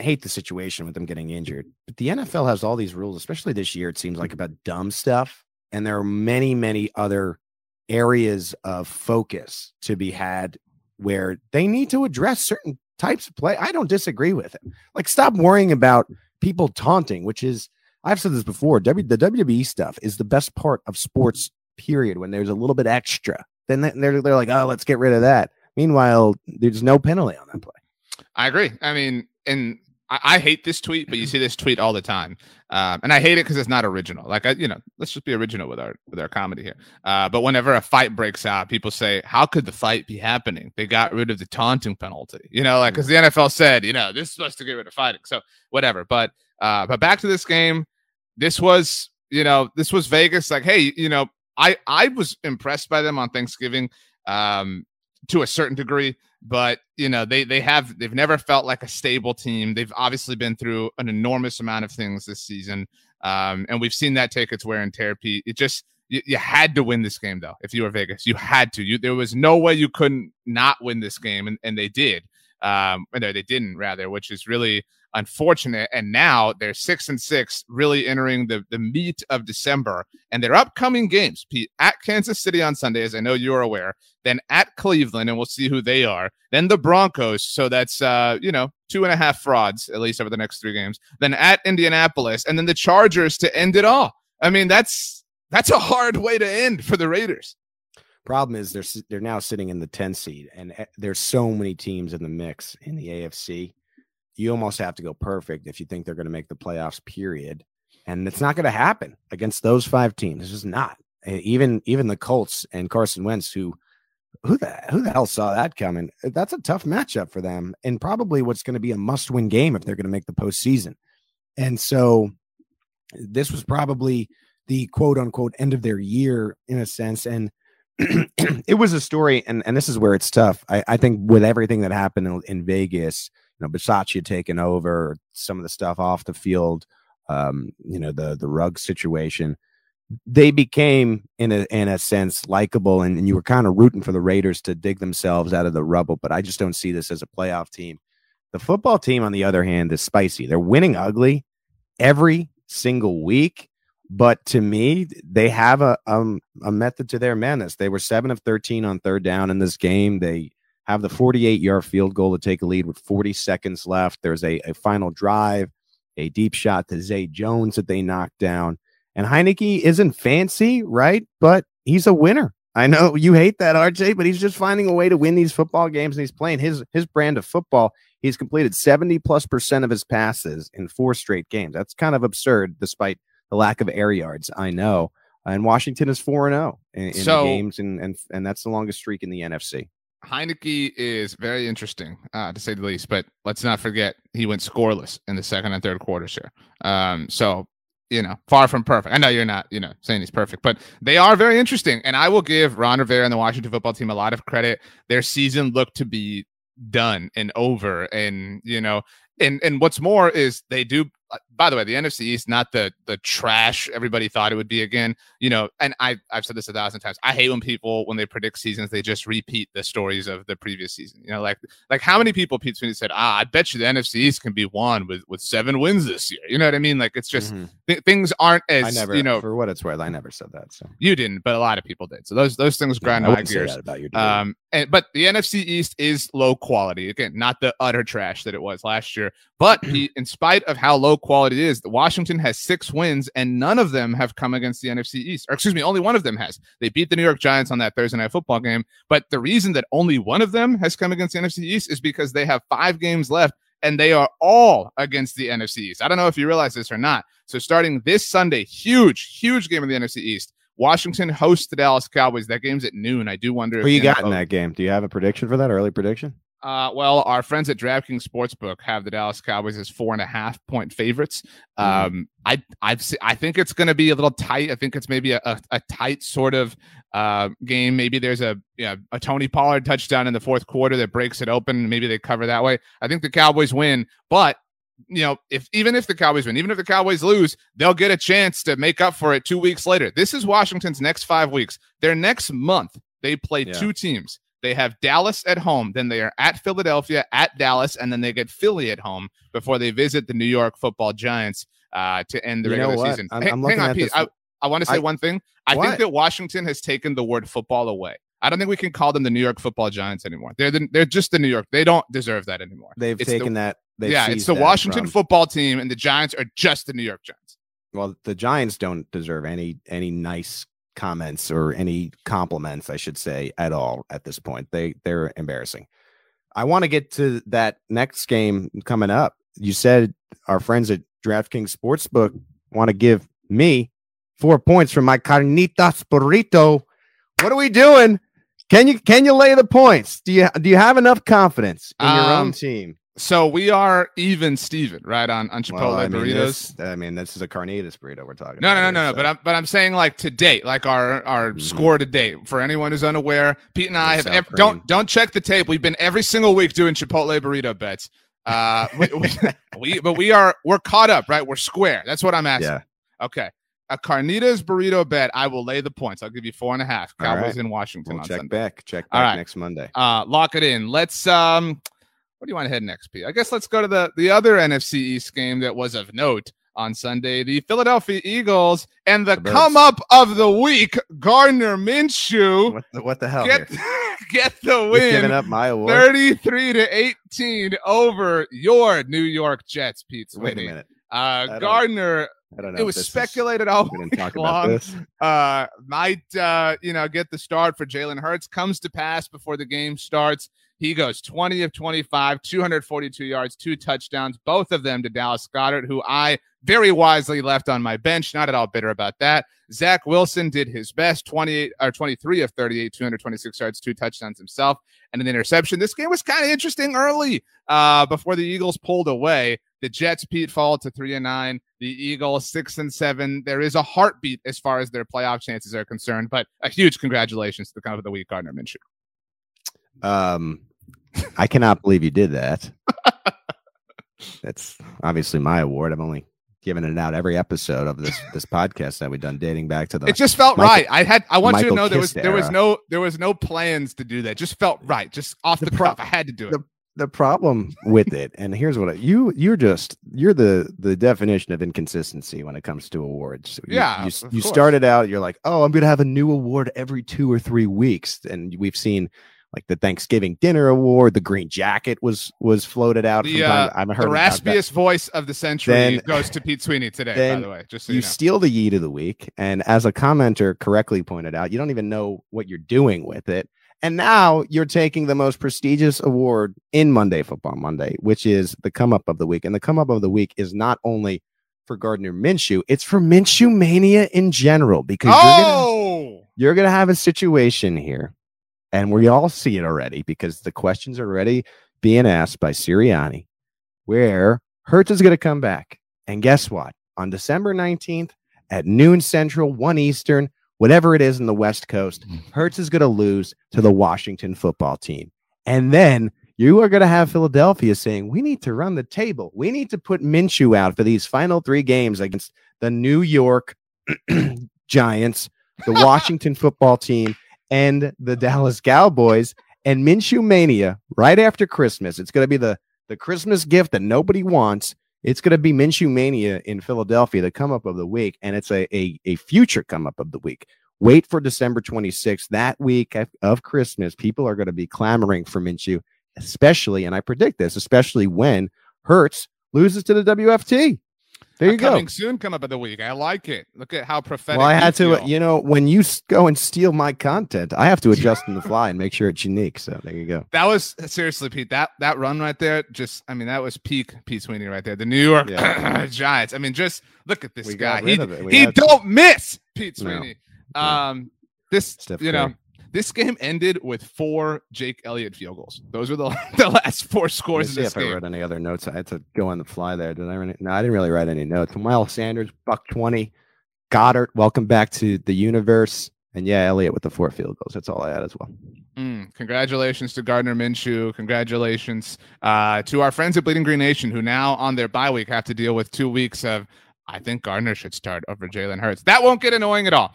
hate the situation with them getting injured. But the N F L has all these rules, especially this year, it seems like, about dumb stuff. And there are many, many other areas of focus to be had where they need to address certain types of play. I don't disagree with it. Like, stop worrying about people taunting, which is, I've said this before, W the W W E stuff is the best part of sports, period. When there's a little bit extra, then they're, they're like, oh, let's get rid of that. Meanwhile, there's no penalty on that play. I agree. I mean, and I hate this tweet, but you see this tweet all the time. Um, and I hate it because it's not original. Like, I, you know, let's just be original with our with our comedy here. Uh, but whenever a fight breaks out, people say, how could the fight be happening? They got rid of the taunting penalty, you know, like, because the N F L said, you know, this is supposed to get rid of fighting. So whatever. But uh, but back to this game. This was, you know, this was Vegas. Like, hey, you know, I, I was impressed by them on Thanksgiving um, to a certain degree. But, you know, they they have they've never felt like a stable team. They've obviously been through an enormous amount of things this season. Um, and we've seen that take its wear and tear, Pete. It just you, you had to win this game, though. If you were Vegas, you had to. You there was no way you couldn't not win this game. And, and they did. Um, no, they didn't, rather, which is really unfortunate. And now they're six and six, really entering the, the meat of December. And their upcoming games, Pete, at Kansas City on Sunday, as I know you're aware, then at Cleveland, and we'll see who they are, then the Broncos. So that's, uh, you know, two and a half frauds, at least over the next three games, then at Indianapolis, and then the Chargers to end it all. I mean, that's that's a hard way to end for the Raiders. Problem is they're they're now sitting in the tenth seed, and there's so many teams in the mix in the A F C. You almost have to go perfect if you think they're going to make the playoffs, period. And it's not going to happen against those five teams. It's just not. Even even the Colts and Carson Wentz, who who the who the hell saw that coming? That's a tough matchup for them, and probably what's going to be a must-win game if they're going to make the postseason. And so this was probably the quote-unquote end of their year in a sense, and it was a story, and, and this is where it's tough. I, I think with everything that happened in, in Vegas, you know, Bisaccia taking over, some of the stuff off the field, um, you know, the the rug situation, they became in a in a sense likable, and, and you were kind of rooting for the Raiders to dig themselves out of the rubble. But I just don't see this as a playoff team. The football team, on the other hand, is spicy. They're winning ugly every single week. But to me, they have a um, a method to their madness. They were seven of thirteen on third down in this game. They have the forty-eight-yard field goal to take a lead with forty seconds left. There's a, a final drive, a deep shot to Zay Jones that they knocked down. And Heinicke isn't fancy, right? But he's a winner. I know you hate that, R J, but he's just finding a way to win these football games, and he's playing his his brand of football. He's completed seventy plus percent of his passes in four straight games. That's kind of absurd, despite the lack of air yards. I know. And Washington is four and oh in, in so, the games, and, and and that's the longest streak in the N F C. Heinicke is very interesting, uh, to say the least, but let's not forget he went scoreless in the second and third quarters here. Um, so, you know, far from perfect. I know you're not, you know, saying he's perfect, but they are very interesting. And I will give Ron Rivera and the Washington football team a lot of credit. Their season looked to be done and over. And, you know, and, and what's more is they do, by the way, the N F C East, not the, the trash everybody thought it would be again, you know, and I, I've said this a thousand times. I hate when people, when they predict seasons, they just repeat the stories of the previous season. You know, like, like how many people Pete Sweeney said, ah, I bet you the N F C East can be won with, with seven wins this year. You know what I mean? Like, it's just mm-hmm. th- things aren't as, I never, you know, for what it's worth. I never said that. So you didn't, but a lot of people did. So those, those things grind yeah, my gears. Um, and, but the N F C East is low quality. Again, not the utter trash that it was last year, but Pete, in spite of how low quality is, Washington has six wins and none of them have come against the N F C East, or excuse me, only one of them has. They beat the New York Giants on that Thursday night football game, but the reason that only one of them has come against the N F C East is because they have five games left and they are all against the N F C East. I don't know if you realize this or not. So starting this Sunday, huge, huge game of the N F C East. Washington hosts the Dallas Cowboys. That game's at noon. I do wonder who if you got N F L- in that game. Do you have a prediction for that, early prediction? Uh, well, our friends at DraftKings Sportsbook have the Dallas Cowboys as four and a half point favorites. Um, I I've se- I think it's going to be a little tight. I think it's maybe a, a, a tight sort of uh, game. Maybe there's a you know, a Tony Pollard touchdown in the fourth quarter that breaks it open. Maybe they cover that way. I think the Cowboys win, but you know, if even if the Cowboys win, even if the Cowboys lose, they'll get a chance to make up for it two weeks later. This is Washington's next five weeks. Their next month, they play yeah. two teams. They have Dallas at home, then they are at Philadelphia, at Dallas, and then they get Philly at home before they visit the New York Football Giants uh, to end the you regular season. I'm, hang, I'm hang on, Pete. I, I want to say I, one thing. I what? think that Washington has taken the word football away. I don't think we can call them the New York Football Giants anymore. They're the, they're just the New York. They don't deserve that anymore. They've it's taken the, that. Yeah, it's the Washington from. football team, and the Giants are just the New York Giants. Well, the Giants don't deserve any any nice comments or any compliments, I should say, at all at this point. They they're embarrassing. I want to get to that next game coming up. You said our friends at DraftKings Sportsbook want to give me four points for my carnitas burrito. What are we doing? Can you can you lay the points? Do you do you have enough confidence in um, your own team? So we are even Steven, right, on, on Chipotle well, I mean, burritos. This, I mean, this is a carnitas burrito we're talking no, about. No, no, no, no. So. But I'm but I'm saying like to date, like our, our mm-hmm. score to date. For anyone who's unaware, Pete and I That's have ev- don't don't check the tape. We've been every single week doing Chipotle burrito bets. Uh, we, we, we but we are we're caught up, right? We're square. That's what I'm asking. Yeah. Okay. A carnitas burrito bet. I will lay the points. I'll give you four and a half. Cowboys right. in Washington. We'll on check Sunday. back. Check back right. next Monday. Uh, lock it in. Let's um. What do you want to head next, Pete? I guess let's go to the, the other N F C East game that was of note on Sunday. The Philadelphia Eagles and the, the come up of the week, Gardner Minshew. What the, what the hell? Get, get the win. You're giving up my award. thirty-three to eighteen over your New York Jets, Pete Sweeney. Wait a minute. Uh, Gardner. I don't know. It was speculated all week long. Uh, might uh, you know get the start for Jalen Hurts. Comes to pass before the game starts. He goes twenty of twenty-five, two hundred forty-two yards, two touchdowns, both of them to Dallas Goedert, who I very wisely left on my bench. Not at all bitter about that. Zach Wilson did his best, twenty-eight or twenty-three of thirty-eight, two hundred twenty-six yards, two touchdowns himself, and an interception. This game was kind of interesting early uh, before the Eagles pulled away. The Jets, Pete, fall to three and nine. The Eagles, six and seven. There is a heartbeat as far as their playoff chances are concerned, but a huge congratulations to the come of the week, Gardner Minshew. Um, I cannot believe you did that. That's obviously my award. I've only given it out every episode of this this podcast that we've done, dating back to the. It just felt Michael, right. I had. I want Michael you to know there was there era. was no there was no plans to do that. Just felt right. Just off the, the pro- cuff. I had to do it. The, the problem with it, and here's what I, you you're just you're the the definition of inconsistency when it comes to awards. You, yeah, you, you started out, you're like, oh, I'm gonna have a new award every two or three weeks, and we've seen like the Thanksgiving dinner award, the green jacket was was floated out. The, uh, I'm the raspiest voice of the century then, goes to Pete Sweeney today. Then, by the way, just so you, you know. Steal the yeet of the week, and as a commenter correctly pointed out, you don't even know what you're doing with it. And now you're taking the most prestigious award in Monday Football Monday, which is the come up of the week. And the come up of the week is not only for Gardner Minshew, it's for Minshew mania in general, because oh! you're going to have a situation here. And we all see it already, because the questions are already being asked by Sirianni, where Hurts is going to come back. And guess what? On December nineteenth at noon Central, one Eastern, whatever it is in the West Coast, Hurts is going to lose to the Washington football team. And then you are going to have Philadelphia saying, we need to run the table. We need to put Minshew out for these final three games against the New York Giants, the Washington football team, and the Dallas Cowboys. And Minshew mania right after Christmas. It's going to be the, the Christmas gift that nobody wants. It's going to be Minshew mania in Philadelphia, the come up of the week, and it's a, a a future come up of the week. Wait for December twenty-sixth, that week of Christmas. People are going to be clamoring for Minshew, especially, and I predict this, especially when Hurts loses to the W F T. There you coming go. Coming soon, come up of the week. I like it. Look at how prophetic. Well, I had you to, feel. You know, when you go and steal my content, I have to adjust in the fly and make sure it's unique. So there you go. That was seriously, Pete. That that run right there, just I mean, that was peak Pete Sweeney right there. The New York yeah. Giants. I mean, just look at this we guy. He, he don't to. miss Pete Sweeney. No. Um, this Steph you Curry. know. This game ended with four Jake Elliott field goals. Those were the, the last four scores of this if game. I wrote any other notes. I had to go on the fly there. Did I? Really, no, I didn't really write any notes. Miles Sanders, buck twenty, Goddard. Welcome back to the universe. And yeah, Elliott with the four field goals. That's all I had as well. Mm, congratulations to Gardner Minshew. Congratulations uh, to our friends at Bleeding Green Nation, who now on their bye week have to deal with two weeks of, I think Gardner should start over Jalen Hurts. That won't get annoying at all.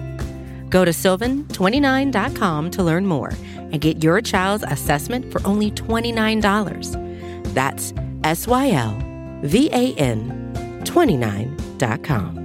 Go to sylvan twenty-nine dot com to learn more and get your child's assessment for only twenty-nine dollars. That's S Y L V A N twenty-nine dot com.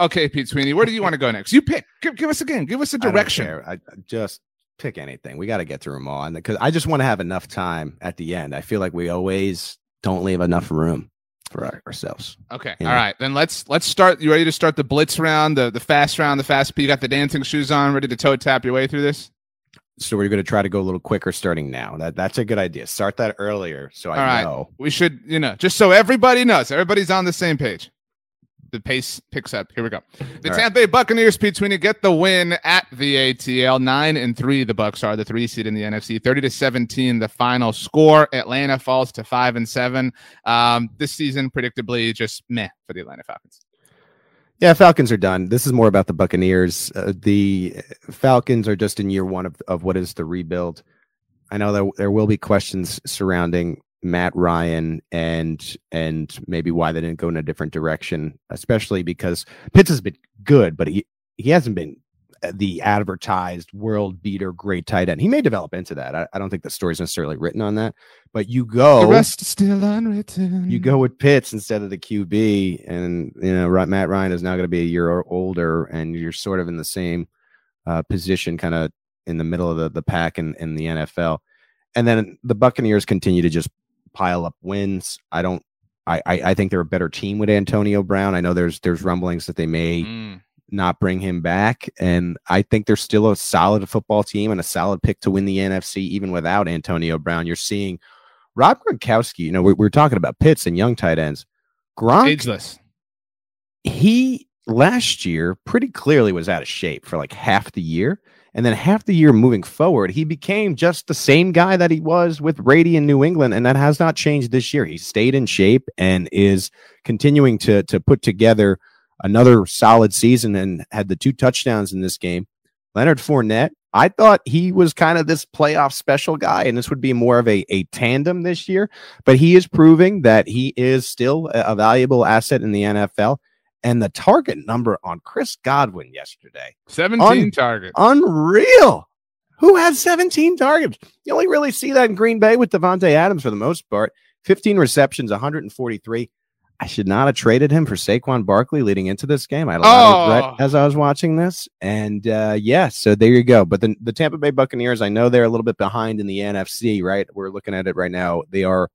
Okay, Pete Sweeney, where do you want to go next? You pick. Give, give us a game. Give us a direction. I don't care. I, just pick anything. We got to get through them all. And because I just want to have enough time at the end. I feel like we always don't leave enough room for ourselves. Okay. Yeah. All right. Then let's let's start. You ready to start the blitz round, the, the fast round, the fast P? You got the dancing shoes on, ready to toe tap your way through this? So we're going to try to go a little quicker starting now. That That's a good idea. Start that earlier so I All right. know. We should, you know, just so everybody knows, everybody's on the same page. The pace picks up. Here we go. The All Tampa right. Bay Buccaneers, Pete Sweeney, get the win at the A T L. Nine and three, the Bucs are the three seed in the N F C. thirty to seventeen, the final score. Atlanta falls to five and seven. Um, this season, predictably, just meh for the Atlanta Falcons. Yeah, Falcons are done. This is more about the Buccaneers. Uh, the Falcons are just in year one of, of what is the rebuild. I know there, there will be questions surrounding Matt Ryan and and maybe why they didn't go in a different direction, especially because Pitts has been good, but he, he hasn't been the advertised world beater great tight end. He may develop into that. I, I don't think the story's necessarily written on that, but you go the rest is still unwritten. You go with Pitts instead of the Q B, and you know Matt Ryan is now going to be a year older, and you're sort of in the same uh, position, kind of in the middle of the, the pack in, in the N F L. And then the Buccaneers continue to just pile up wins. I don't, I, I, I think they're a better team with Antonio Brown. I know there's, there's rumblings that they may mm. not bring him back. And I think they're still a solid football team and a solid pick to win the N F C, even without Antonio Brown. You're seeing Rob Gronkowski. You know, we, we're talking about Pitts and young tight ends. Gronk, ageless. He last year pretty clearly was out of shape for like half the year. And then half the year moving forward, he became just the same guy that he was with Brady in New England. And that has not changed this year. He stayed in shape and is continuing to, to put together another solid season and had the two touchdowns in this game. Leonard Fournette, I thought he was kind of this playoff special guy, and this would be more of a, a tandem this year. But he is proving that he is still a valuable asset in the N F L. And the target number on Chris Godwin yesterday. seventeen Un- targets. Unreal. Who had seventeen targets? You only really see that in Green Bay with Devontae Adams for the most part. fifteen receptions, one hundred forty-three. I should not have traded him for Saquon Barkley leading into this game. I had a lot of regret as I was watching this. And, uh, yeah, so there you go. But the, the Tampa Bay Buccaneers, I know they're a little bit behind in the N F C, right? We're looking at it right now. They are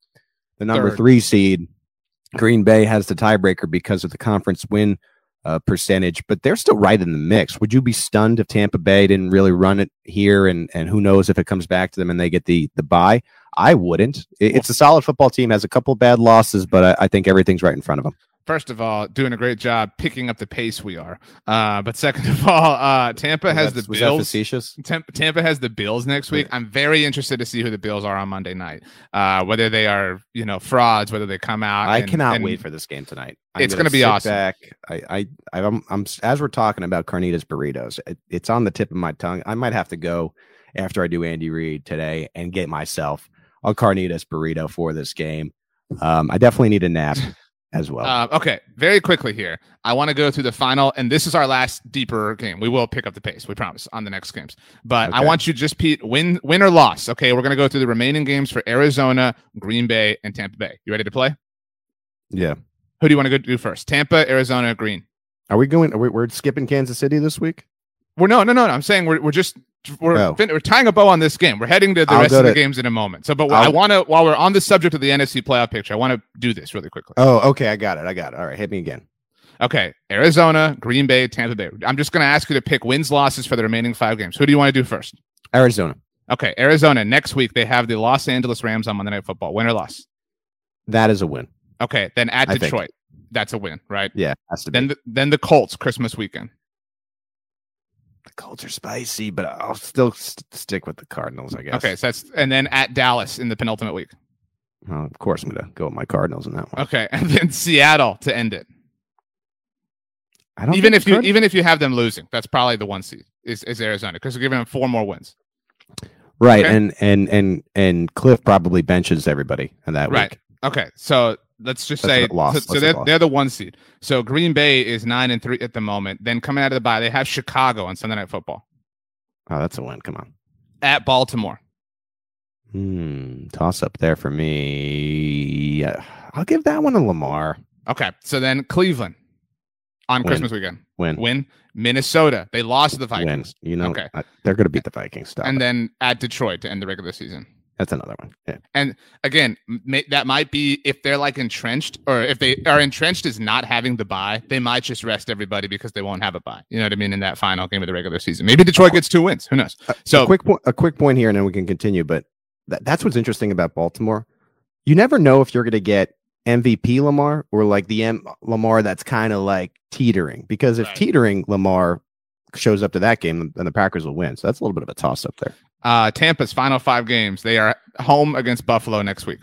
the number Third. three seed. Green Bay has the tiebreaker because of the conference win uh, percentage, but they're still right in the mix. Would you be stunned if Tampa Bay didn't really run it here? And and who knows if it comes back to them and they get the the bye? I wouldn't. It, it's a solid football team, has a couple of bad losses, but I, I think everything's right in front of them. First of all, doing a great job picking up the pace we are. Uh, but second of all, uh, Tampa has the Bills. Temp- Tampa has the Bills next week. I'm very interested to see who the Bills are on Monday night. Uh, whether they are, you know, frauds, whether they come out. I and, cannot and wait for this game tonight. I'm it's going to be awesome. Back. I, I, I'm, I'm, as we're talking about Carnitas burritos, it, it's on the tip of my tongue. I might have to go after I do Andy Reid today and get myself a Carnitas burrito for this game. Um, I definitely need a nap. As well. Uh, okay, very quickly here. I want to go through the final, and this is our last deeper game. We will pick up the pace, we promise, on the next games. But okay. I want you just, Pete, win, win or loss. Okay, we're going to go through the remaining games for Arizona, Green Bay, and Tampa Bay. You ready to play? Yeah. Who do you want to go do first? Tampa, Arizona, Green. Are we going? Are we, we're skipping Kansas City this week? We're no, no, no, no. I'm saying we're we're just we're oh. fin- we're tying a bow on this game. We're heading to the I'll rest of the to- games in a moment. So, but I'll- I want to while we're on the subject of the N F C playoff picture, I want to do this really quickly. Oh, okay, I got it. I got it. All right, hit me again. Okay, Arizona, Green Bay, Tampa Bay. I'm just going to ask you to pick wins, losses for the remaining five games. Who do you want to do first? Arizona. Okay, Arizona. Next week they have the Los Angeles Rams on Monday Night Football. Win or loss? That is a win. Okay, then at I Detroit, think. That's a win, right? Yeah. Has to be. Then the, then the Colts Christmas weekend. The Colts are spicy, but I'll still st- stick with the Cardinals, I guess. Okay, so that's and then at Dallas in the penultimate week. Well, of course, I'm going to go with my Cardinals in that one. Okay, and then Seattle to end it. I don't even if you good. even if you have them losing, that's probably the one seed is, is Arizona because they're giving them four more wins. Right, okay? and and and and Cliff probably benches everybody in that right. week. Right. Okay, so. Let's just That's say so, so they're, they're the one seed. So Green Bay is nine and three at the moment. Then coming out of the bye, they have Chicago on Sunday Night Football. Oh, that's a win. Come on. At Baltimore. Hmm. Toss up there for me. I'll give that one to Lamar. Okay. So then Cleveland on win. Christmas weekend. Win. Win. Minnesota. They lost to the Vikings. Win. You know, okay. I, they're going to beat the Vikings. Stop and it. Then at Detroit to end the regular season. That's another one. Yeah. And again, may, that might be if they're like entrenched or if they are entrenched as not having the bye, they might just rest everybody because they won't have a bye. You know what I mean? In that final game of the regular season, maybe Detroit gets two wins. Who knows? A, so a quick, po- a quick point here and then we can continue. But th- that's what's interesting about Baltimore. You never know if you're going to get M V P Lamar or like the M- Lamar that's kind of like teetering because if right. teetering Lamar shows up to that game, then the Packers will win. So that's a little bit of a toss up there. Uh, Tampa's final five games. They are home against Buffalo next week.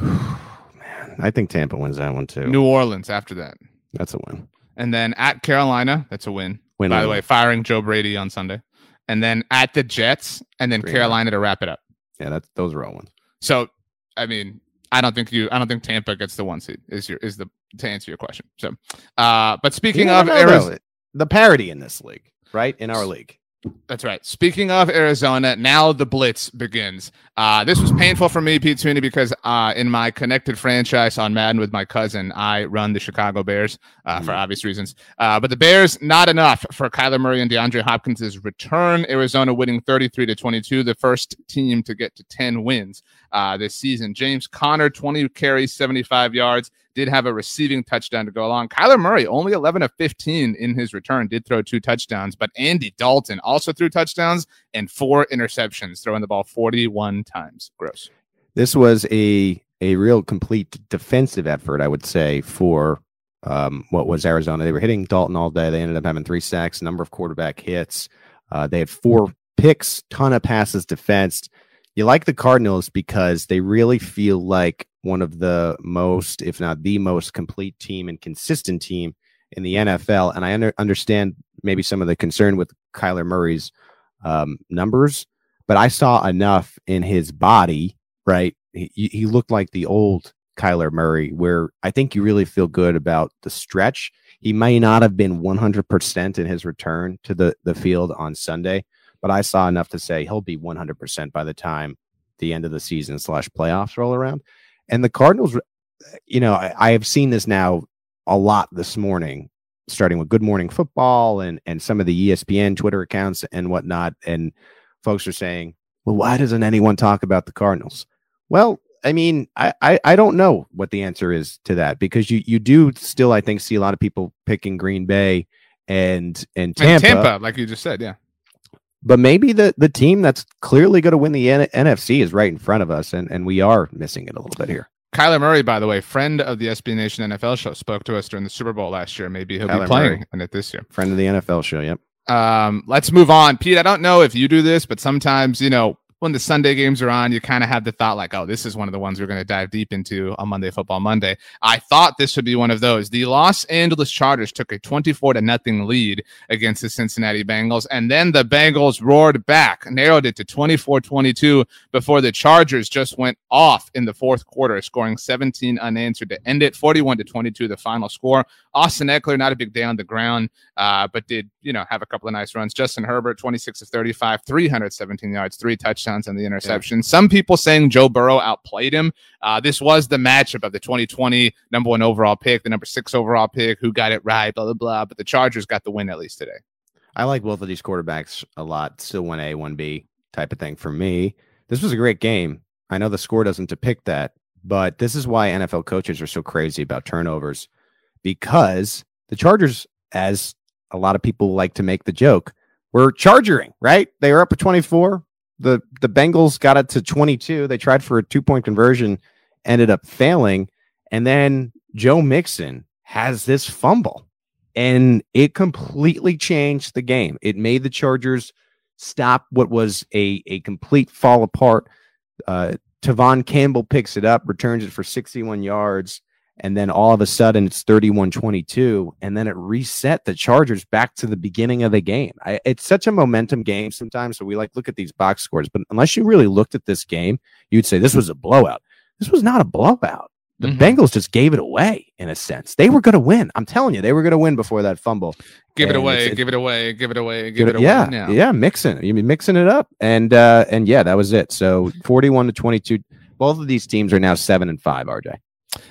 Man, I think Tampa wins that one too. New Orleans after that. That's a win. And then at Carolina, that's a win. win By the way, firing Joe Brady on Sunday. And then at the Jets, and then Three Carolina nine. To wrap it up. Yeah, that's those are all ones. So, I mean, I don't think you. I don't think Tampa gets the one seed. Is your is the to answer your question? So, uh, but speaking of Arizona, the parity in this league, right in our league. That's right. Speaking of Arizona, now the blitz begins. Uh, this was painful for me, Pete Sweeney, because uh, in my connected franchise on Madden with my cousin, I run the Chicago Bears uh, mm-hmm. for obvious reasons. Uh, but the Bears, not enough for Kyler Murray and DeAndre Hopkins' return. Arizona winning thirty-three to twenty-two, the first team to get to ten wins uh, this season. James Conner, twenty carries, seventy-five yards. Did have a receiving touchdown to go along. Kyler Murray, only eleven of fifteen in his return, did throw two touchdowns, but Andy Dalton also threw touchdowns and four interceptions, throwing the ball forty-one times. Gross. This was a a real complete defensive effort, I would say, for um, what was Arizona. They were hitting Dalton all day. They ended up having three sacks, number of quarterback hits. Uh, they had four picks, ton of passes defensed. You like the Cardinals because they really feel like one of the most, if not the most, complete team and consistent team in the N F L. And I under, understand maybe some of the concern with Kyler Murray's um, numbers, but I saw enough in his body, right? He, he looked like the old Kyler Murray, where I think you really feel good about the stretch. He may not have been one hundred percent in his return to the, the field on Sunday, but I saw enough to say he'll be one hundred percent by the time the end of the season slash playoffs roll around. And the Cardinals, you know, I, I have seen this now a lot this morning, starting with Good Morning Football and, and some of the E S P N Twitter accounts and whatnot. And folks are saying, well, why doesn't anyone talk about the Cardinals? Well, I mean, I, I, I don't know what the answer is to that, because you, you do still, I think, see a lot of people picking Green Bay and, and Tampa. And Tampa, like you just said, yeah. But maybe the, the team that's clearly going to win the N- NFC is right in front of us, and, and we are missing it a little bit here. Kyler Murray, by the way, friend of the S B Nation N F L show, spoke to us during the Super Bowl last year. Maybe he'll Kyler be playing Murray. in it this year. Friend of the N F L show, yep. Um, let's move on. Pete, I don't know if you do this, but sometimes, you know, when the Sunday games are on, you kind of have the thought like, oh, this is one of the ones we're going to dive deep into on Monday Football Monday. I thought this would be one of those. The Los Angeles Chargers took a twenty-four to nothing lead against the Cincinnati Bengals, and then the Bengals roared back, narrowed it to twenty-four twenty-two before the Chargers just went off in the fourth quarter, scoring seventeen unanswered to end it, forty-one to twenty-two, the final score. Austin Eckler, not a big day on the ground, uh, but did, you know, have a couple of nice runs. Justin Herbert, twenty-six of thirty-five, three hundred seventeen yards, three touchdowns, and the interception. Yeah. Some people saying Joe Burrow outplayed him. Uh, this was the matchup of the twenty twenty number one overall pick, the number six overall pick, who got it right, blah, blah, blah. But the Chargers got the win, at least today. I like both of these quarterbacks a lot. Still one A, one B type of thing for me. This was a great game. I know the score doesn't depict that, but this is why N F L coaches are so crazy about turnovers, because the Chargers, as a lot of people like to make the joke, were chargering, right? They were up at twenty-four. The the Bengals got it to twenty-two. They tried for a two-point conversion, ended up failing. And then Joe Mixon has this fumble, and it completely changed the game. It made the Chargers stop what was a, a complete fall apart. Uh, Tavon Campbell picks it up, returns it for sixty-one yards, and then all of a sudden it's thirty-one twenty-two, and then it reset the Chargers back to the beginning of the game. I, it's such a momentum game sometimes, so we like look at these box scores, but unless you really looked at this game, you'd say this was a blowout. This was not a blowout. The mm-hmm. Bengals just gave it away, in a sense. They were going to win. I'm telling you, they were going to win before that fumble. Give and it away, it, give it away, give it away, give it away. Yeah, now. yeah, mixing. You mean mixing it up, and uh, and yeah, that was it. So forty-one to twenty-two. Both of these teams are now seven and five. R J.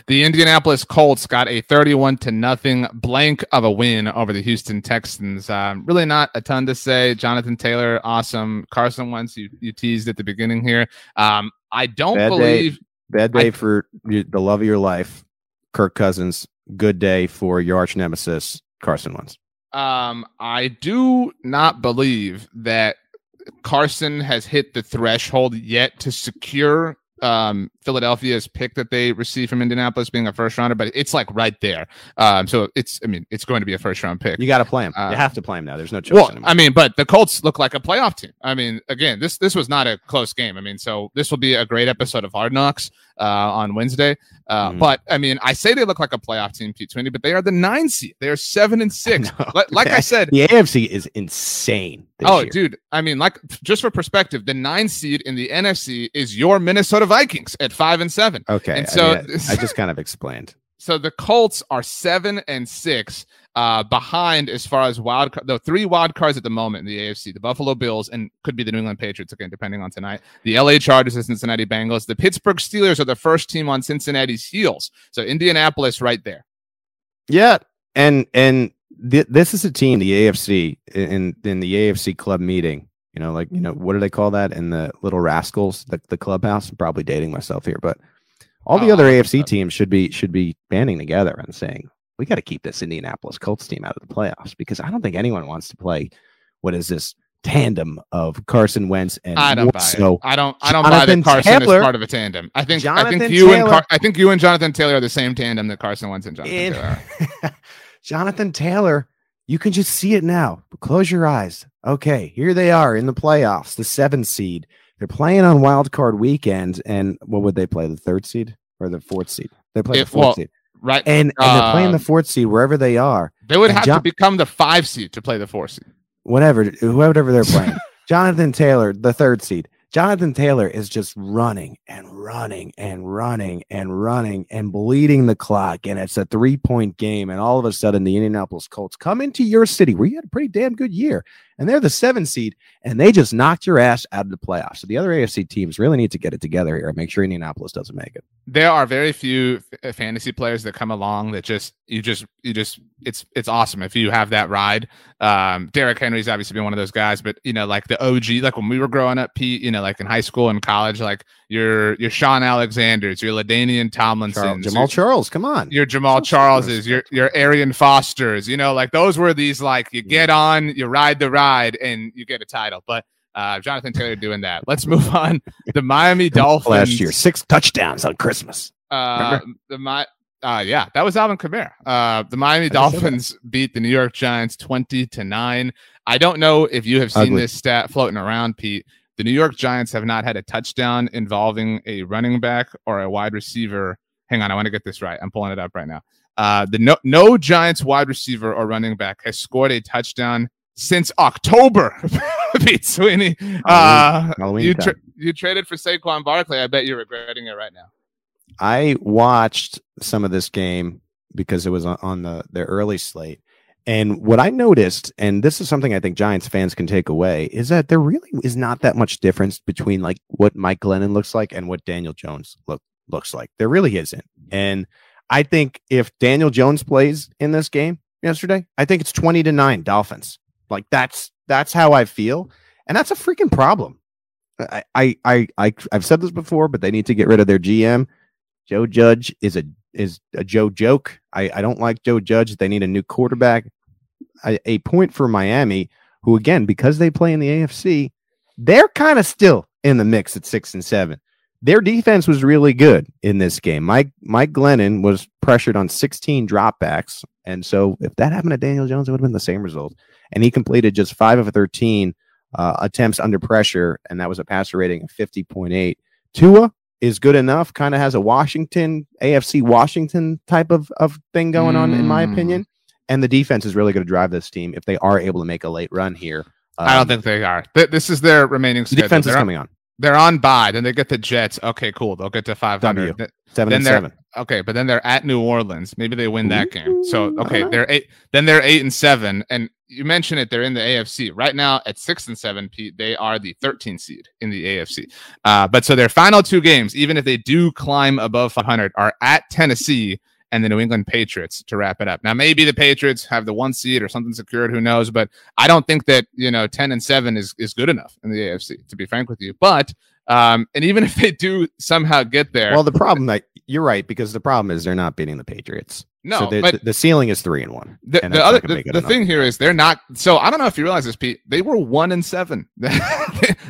The Indianapolis Colts got a thirty-one to nothing blank of a win over the Houston Texans. Um, really not a ton to say. Jonathan Taylor, awesome. Carson Wentz, you, you teased at the beginning here. Um, I don't bad believe... Day, bad day I, for the love of your life, Kirk Cousins. Good day for your arch nemesis, Carson Wentz. Um, I do not believe that Carson has hit the threshold yet to secure... Um, Philadelphia's pick that they received from Indianapolis being a first rounder, but it's like right there. Um, so it's, I mean, it's going to be a first round pick. You got to play him. Uh, you have to play him now. There's no choice. Well, anymore. I mean, but the Colts look like a playoff team. I mean, again, this this was not a close game. I mean, so this will be a great episode of Hard Knocks uh, on Wednesday. Uh, mm-hmm. But I mean, I say they look like a playoff team, Pete Sweeney, but they are the nine seed. They are seven and six. I like I said, the A F C is insane. Oh, year. dude. I mean, like, just for perspective, the nine seed in the N F C is your Minnesota Vikings at five and seven. Okay. And so I, mean, I, I just kind of explained. So the Colts are seven and six uh, behind as far as wild card, though three wild cards at the moment in the A F C, the Buffalo Bills, and could be the New England Patriots again, depending on tonight, the L A Chargers, the Cincinnati Bengals, the Pittsburgh Steelers are the first team on Cincinnati's heels. So Indianapolis right there. Yeah. And, and th- this is a team, the A F C in, in the A F C club meeting, you know, like, you know, what do they call that? And the Little Rascals, the, the clubhouse, I'm probably dating myself here, but all the uh, other A F C teams should be should be banding together and saying, we got to keep this Indianapolis Colts team out of the playoffs, because I don't think anyone wants to play what is this tandem of Carson Wentz and I don't buy so it. I don't I don't Jonathan buy that Carson Taylor, is part of a tandem. I think Jonathan I think you Taylor, and Car- I think you and Jonathan Taylor are the same tandem that Carson Wentz and Jonathan it, Taylor are. Jonathan Taylor, you can just see it now. Close your eyes. Okay, here they are in the playoffs, the seven seed. They're playing on wild card weekend, and what would they play? The third seed or the fourth seed? They play if, the fourth well, seed, right? And, uh, and they're playing the fourth seed wherever they are. They would and have John- to become the five seed to play the fourth seed. Whatever, whatever they're playing. Jonathan Taylor, the third seed. Jonathan Taylor is just running and running and running and running and bleeding the clock, and it's a three-point game. And all of a sudden, the Indianapolis Colts come into your city where you had a pretty damn good year. And they're the seven seed, and they just knocked your ass out of the playoffs. So the other A F C teams really need to get it together here and make sure Indianapolis doesn't make it. There are very few f- fantasy players that come along that just you just you just it's it's awesome if you have that ride. Um, Derrick Henry's obviously been one of those guys, but you know, like the O G, like when we were growing up, Pete, you know, like in high school and college, like your your Sean Alexanders, your LaDainian Tomlinsons, Charles, Jamal your, Charles, come on, your Jamal so Charleses, your your Arian Fosters, you know, like those were these like you get on, you ride the ride. And you get a title, but uh, Jonathan Taylor doing that. Let's move on. The Miami Dolphins last year, six touchdowns on Christmas. Uh, the my uh, yeah, that was Alvin Kamara. Uh, the Miami I Dolphins beat the New York Giants twenty to nine. I don't know if you have seen Ugly. this stat floating around, Pete. The New York Giants have not had a touchdown involving a running back or a wide receiver. Hang on, I want to get this right. I'm pulling it up right now. Uh, the no no Giants wide receiver or running back has scored a touchdown since October. Pete Sweeney, uh, Halloween, Halloween you tra- you traded for Saquon Barkley. I bet you're regretting it right now. I watched some of this game because it was on the their early slate, and what I noticed, and this is something I think Giants fans can take away, is that there really is not that much difference between like what Mike Glennon looks like and what Daniel Jones look looks like. There really isn't, and I think if Daniel Jones plays in this game yesterday, I think it's twenty to nine Dolphins. Like that's that's how I feel, and that's a freaking problem. I I I I I've said this before, but they need to get rid of their G M. Joe Judge is a is a Joe joke. I, I don't like Joe Judge. They need a new quarterback. I, a point for Miami, who again because they play in the A F C, they're kind of still in the mix at six and seven. Their defense was really good in this game. Mike Mike Glennon was pressured on sixteen dropbacks, and so if that happened to Daniel Jones, it would have been the same result. And he completed just five of thirteen uh, attempts under pressure, and that was a passer rating of fifty point eight. Tua is good enough, kind of has a Washington, A F C Washington type of, of thing going mm. on, in my opinion. And the defense is really going to drive this team if they are able to make a late run here. Um, I don't think they are. Th- this is their remaining schedule. Defense is they're coming on. on. They're on bye. Then they get the Jets. Okay, cool. They'll get to five hundred. W, seven then and seven. Okay, but then they're at New Orleans. Maybe they win that Ooh, game. So, okay, right. they're eight. Then they're eight and seven. And you mentioned it. They're in the A F C right now at six and seven. Pete, they are the thirteenth seed in the A F C. Uh, but so their final two games, even if they do climb above five hundred, are at Tennessee and the New England Patriots to wrap it up. Now, maybe the Patriots have the one seed or something secured. Who knows? But I don't think that you know ten and seven is is good enough in the A F C. To be frank with you, but. Um, and even if they do somehow get there, well, the problem that you're right, because the problem is they're not beating the Patriots. No, so but the ceiling is three and one. The, and the other the, the thing here is they're not. So I don't know if you realize this, Pete, they were one and seven.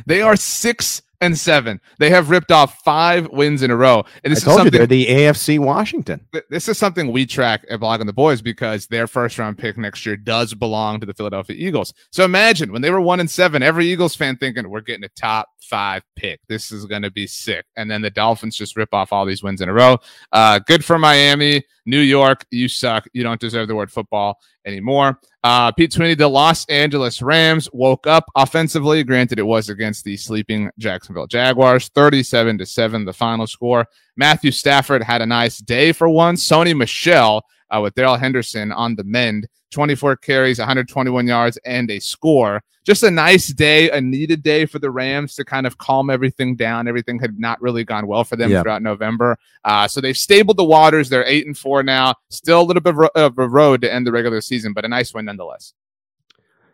They are six and seven. They have ripped off five wins in a row. And this I told is something you, they're the A F C Washington. Th- this is something we track at Blogging the Boys because their first round pick next year does belong to the Philadelphia Eagles. So imagine when they were one and seven, every Eagles fan thinking we're getting a top five pick. This is going to be sick. And then the Dolphins just rip off all these wins in a row. Uh, good for Miami. New York, you suck. You don't deserve the word football anymore. Uh, Pete Sweeney, the Los Angeles Rams woke up offensively. Granted, it was against the sleeping Jacksonville Jaguars, thirty-seven to seven, the final score. Matthew Stafford had a nice day for once. Sony Michel uh, with Darrell Henderson on the mend, twenty-four carries, one hundred twenty-one yards, and a score. Just a nice day, a needed day for the Rams to kind of calm everything down. Everything had not really gone well for them yeah. throughout November. Uh, so they've stabled the waters. They're eight and four now. Still a little bit of a road to end the regular season, but a nice win nonetheless.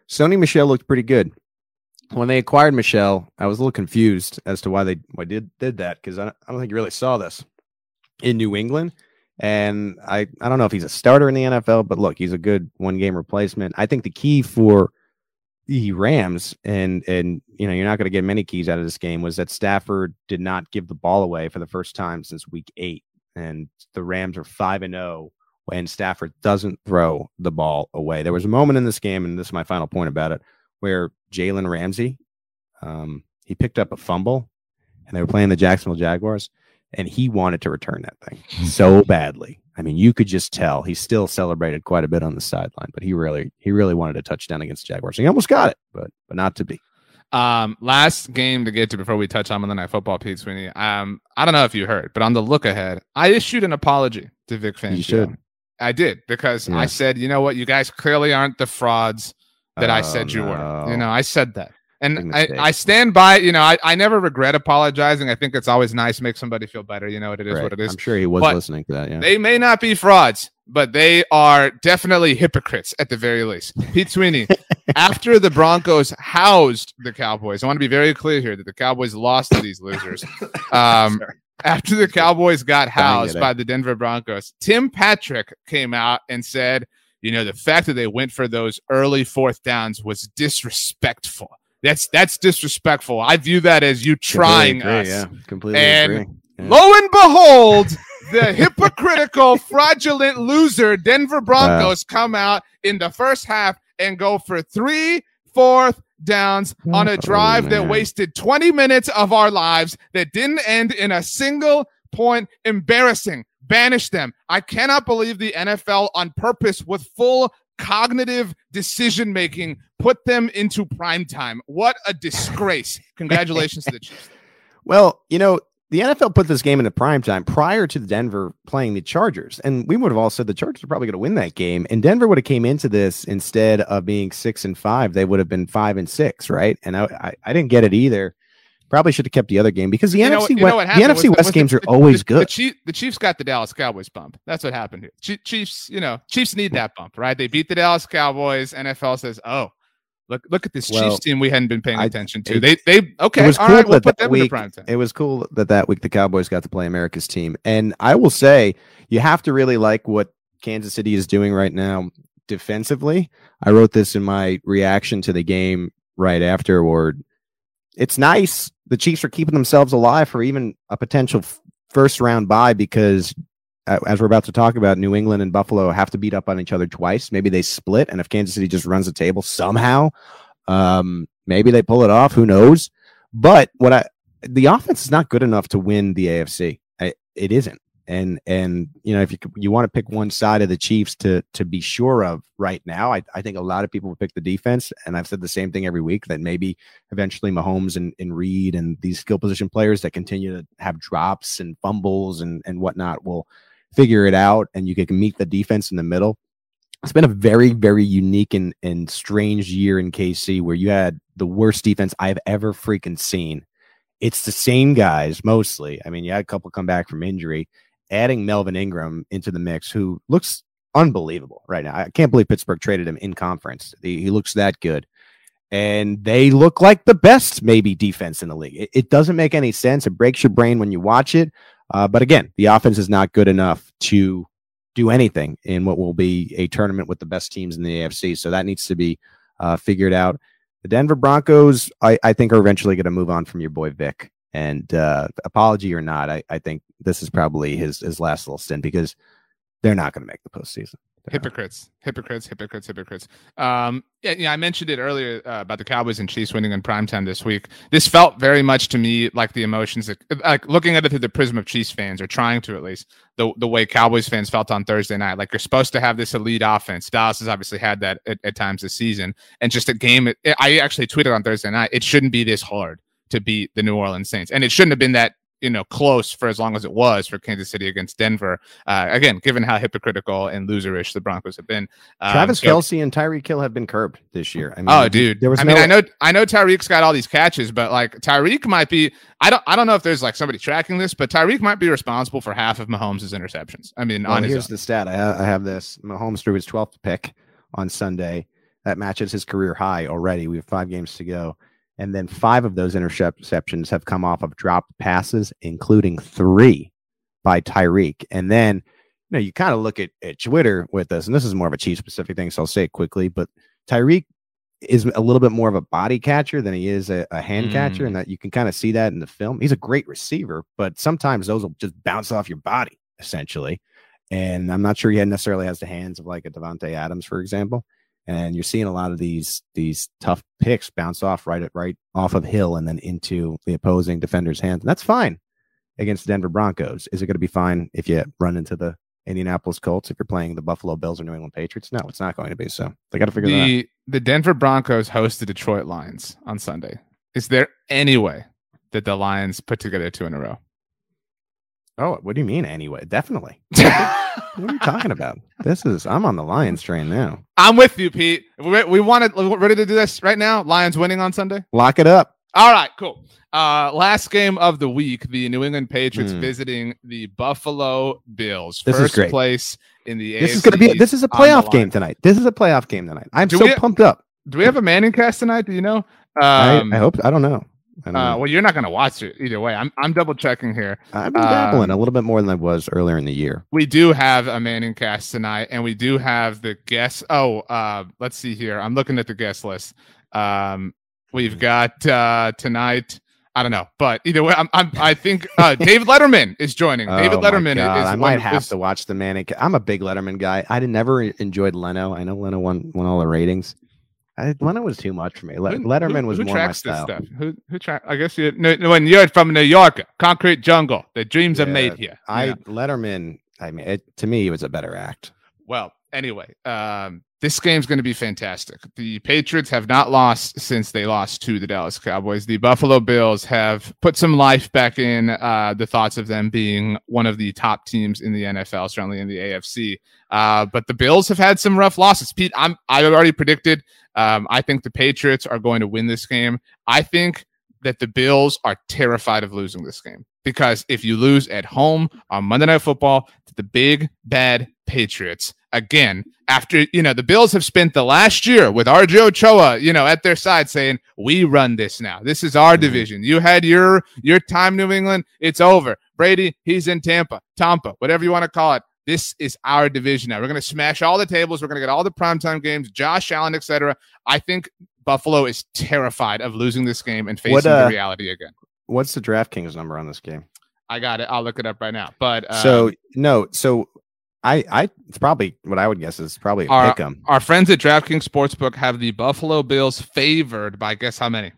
Sony Michel looked pretty good. When they acquired Michel, I was a little confused as to why they why did, did that, because I, I don't think you really saw this in New England. And I, I don't know if he's a starter in the N F L, but look, he's a good one-game replacement. I think the key for the Rams, and, and you know, you're not going to get many keys out of this game, was that Stafford did not give the ball away for the first time since week eight. And the Rams are five and oh when Stafford doesn't throw the ball away. There was a moment in this game, and this is my final point about it, where Jalen Ramsey, um, he picked up a fumble, and they were playing the Jacksonville Jaguars. And he wanted to return that thing so badly. I mean, you could just tell. He still celebrated quite a bit on the sideline, but he really, he really wanted a touchdown against the Jaguars. He almost got it, but but not to be. Um, last game to get to before we touch on Monday Night Football, Pete Sweeney. Um, I don't know if you heard, but on the look ahead, I issued an apology to Vic Fangio. You should. I did, because yeah. I said, you know what, you guys clearly aren't the frauds that oh, I said you no. were. You know, I said that. And I, I stand by, you know, I, I never regret apologizing. I think it's always nice to make somebody feel better. You know, it is right. what it is. I'm sure he was but listening to that. Yeah. They may not be frauds, but they are definitely hypocrites at the very least. Pete Sweeney, after the Broncos housed the Cowboys, I want to be very clear here that the Cowboys lost to these losers. Um, after the Cowboys got housed by the Denver Broncos, Tim Patrick came out and said, you know, the fact that they went for those early fourth downs was disrespectful. That's that's disrespectful. I view that as you trying agree, us. Yeah, completely and agree. Yeah. Lo and behold, the hypocritical, fraudulent loser Denver Broncos wow. come out in the first half and go for three fourth downs on a drive oh, that wasted twenty minutes of our lives that didn't end in a single point. Embarrassing. Banish them. I cannot believe the N F L on purpose with full cognitive decision-making put them into prime time. What a disgrace. Congratulations to the Chiefs. Well, you know, the N F L put this game into prime time prior to Denver playing the Chargers. And we would have all said the Chargers are probably going to win that game. And Denver would have came into this instead of being six and five, they would have been five and six, right? And I, I, I didn't get it either. Probably should have kept the other game because the you N F C know, West, the N F C was, West games the, are always the, good. The, Chief, the Chiefs got the Dallas Cowboys bump. That's what happened here. Ch- Chiefs, you know, Chiefs need that bump, right? They beat the Dallas Cowboys. N F L says, "Oh, look, look at this well, Chiefs team we hadn't been paying I, attention to." It, they, they, okay, it was all cool right, that we'll put that them week, in prime time. It was cool that that week the Cowboys got to play America's team, and I will say you have to really like what Kansas City is doing right now defensively. I wrote this in my reaction to the game right afterward. It's nice. The Chiefs are keeping themselves alive for even a potential f- first round bye because, uh, as we're about to talk about, New England and Buffalo have to beat up on each other twice. Maybe they split, and if Kansas City just runs the table somehow, um, maybe they pull it off. Who knows? But what I the offense is not good enough to win the A F C. I, it isn't. And and you know if you you want to pick one side of the Chiefs to to be sure of right now, I, I think a lot of people would pick the defense. And I've said the same thing every week that maybe eventually Mahomes and, and Reed and these skill position players that continue to have drops and fumbles and, and whatnot will figure it out. And you can meet the defense in the middle. It's been a very, very unique and, and strange year in K C where you had the worst defense I've ever freaking seen. It's the same guys mostly. I mean, you had a couple come back from injury. Adding Melvin Ingram into the mix, who looks unbelievable right now. I can't believe Pittsburgh traded him in conference. He, he looks that good. And they look like the best, maybe, defense in the league. It, it doesn't make any sense. It breaks your brain when you watch it. Uh, but again, the offense is not good enough to do anything in what will be a tournament with the best teams in the A F C. So that needs to be uh, figured out. The Denver Broncos, I, I think, are eventually going to move on from your boy Vic. And uh, apology or not, I, I think this is probably his, his last little stint because they're not going to make the postseason. Hypocrites, hypocrites, hypocrites, hypocrites. Um, yeah, yeah, I mentioned it earlier uh, about the Cowboys and Chiefs winning in primetime this week. This felt very much to me like the emotions, that, like looking at it through the prism of Chiefs fans, or trying to at least, the the way Cowboys fans felt on Thursday night. Like, you're supposed to have this elite offense. Dallas has obviously had that at, at times this season. And just a game, it, I actually tweeted on Thursday night, it shouldn't be this hard to beat the New Orleans Saints. And it shouldn't have been that, you know, close for as long as it was for Kansas City against Denver. Uh, again, given how hypocritical and loserish the Broncos have been, um, Travis so, Kelce and Tyreek Hill have been curbed this year. I mean, oh, dude, there was. I no mean, I know, I know, Tyreek's got all these catches, but like Tyreek might be. I don't, I don't know if there's like somebody tracking this, but Tyreek might be responsible for half of Mahomes' interceptions. I mean, well, on here's the stat. I have, I have this. Mahomes threw his twelfth pick on Sunday. That matches his career high already. We have five games to go. And then five of those interceptions have come off of dropped passes, including three by Tyreek. And then, you know, you kind of look at, at Twitter with this, and this is more of a Chiefs-specific thing, so I'll say it quickly, but Tyreek is a little bit more of a body catcher than he is a, a hand mm. catcher, and that you can kind of see that in the film. He's a great receiver, but sometimes those will just bounce off your body, essentially. And I'm not sure he necessarily has the hands of like a Devontae Adams, for example. And you're seeing a lot of these these tough picks bounce off right at right off of Hill and then into the opposing defender's hands. And that's fine against the Denver Broncos. Is it going to be fine if you run into the Indianapolis Colts, if you're playing the Buffalo Bills or New England Patriots? No, it's not going to be. So they got to figure the, that out. The Denver Broncos host the Detroit Lions on Sunday. Is there any way that the Lions put together two in a row? Oh, what do you mean anyway? Definitely. What are you talking about? This is, I'm on the Lions train now. I'm with you, Pete. We, we wanted, we're ready to do this right now. Lions winning on Sunday. Lock it up. All right, cool. Uh, last game of the week, the New England Patriots mm. visiting the Buffalo Bills. This First is great. place in the this A F C. Is gonna be, this is a playoff game tonight. This is a playoff game tonight. I'm do so we, pumped up. Do we have a Manning cast tonight? Do you know? Um, I, I hope. I don't know. Uh, well, you're not going to watch it either way. I'm I'm double checking here. I've been dabbling um, a little bit more than I was earlier in the year. We do have a Manning cast tonight, and we do have the guest. Oh, uh, let's see here. I'm looking at the guest list. Um, we've got uh, tonight. I don't know, but either way, I'm, I'm I think uh, David Letterman is joining. Oh, David Letterman. Is I might one, have is, to watch the Manning. I'm a big Letterman guy. I did never enjoyed Leno. I know Leno won won all the ratings. I, Leno was too much for me. Let, who, Letterman was who, who more tracks my style. This stuff? Who, who tra- I guess you no, when you're from New York, concrete jungle. The dreams yeah, are made here. I yeah. Letterman. I mean, it, to me, it was a better act. Well, anyway, um, this game's going to be fantastic. The Patriots have not lost since they lost to the Dallas Cowboys. The Buffalo Bills have put some life back in uh, the thoughts of them being one of the top teams in the N F L, certainly in the A F C. Uh, but the Bills have had some rough losses. Pete, I'm, I already predicted. Um, I think the Patriots are going to win this game. I think that the Bills are terrified of losing this game, because if you lose at home on Monday Night Football to the big, bad Patriots, again, after, you know, the Bills have spent the last year with R J Ochoa, you know, at their side saying, we run this now. This is our mm-hmm. division. You had your your time, New England. It's over. Brady, he's in Tampa, Tampa, whatever you want to call it. This is our division now. We're going to smash all the tables. We're going to get all the primetime games, Josh Allen, et cetera. I think Buffalo is terrified of losing this game and facing what, uh, the reality again. What's the DraftKings number on this game? I got it. I'll look it up right now. But uh, So, no. So, I, I, it's probably what I would guess is probably a our, pick 'em. Our friends at DraftKings Sportsbook have the Buffalo Bills favored by guess how many?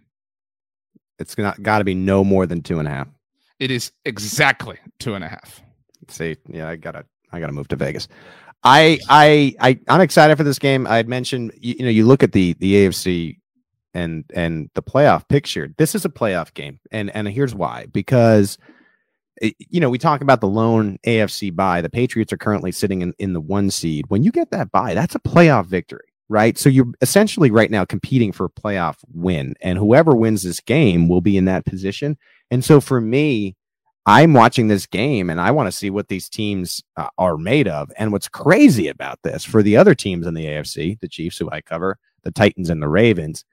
It's not got to be no more than two and a half. It is exactly two and a half. See, yeah, I got to. I got to move to Vegas. I, I, I, I'm excited for this game. I had mentioned, you, you know, you look at the, the A F C and, and the playoff picture. This is a playoff game. And, and here's why, because, it, you know, we talk about the lone A F C bye. The Patriots are currently sitting in, in the one seed. When you get that bye, that's a playoff victory, right? So you're essentially right now competing for a playoff win, and whoever wins this game will be in that position. And so for me, I'm watching this game and I want to see what these teams uh, are made of. And what's crazy about this for the other teams in the A F C, the Chiefs, who I cover, the Titans and the Ravens,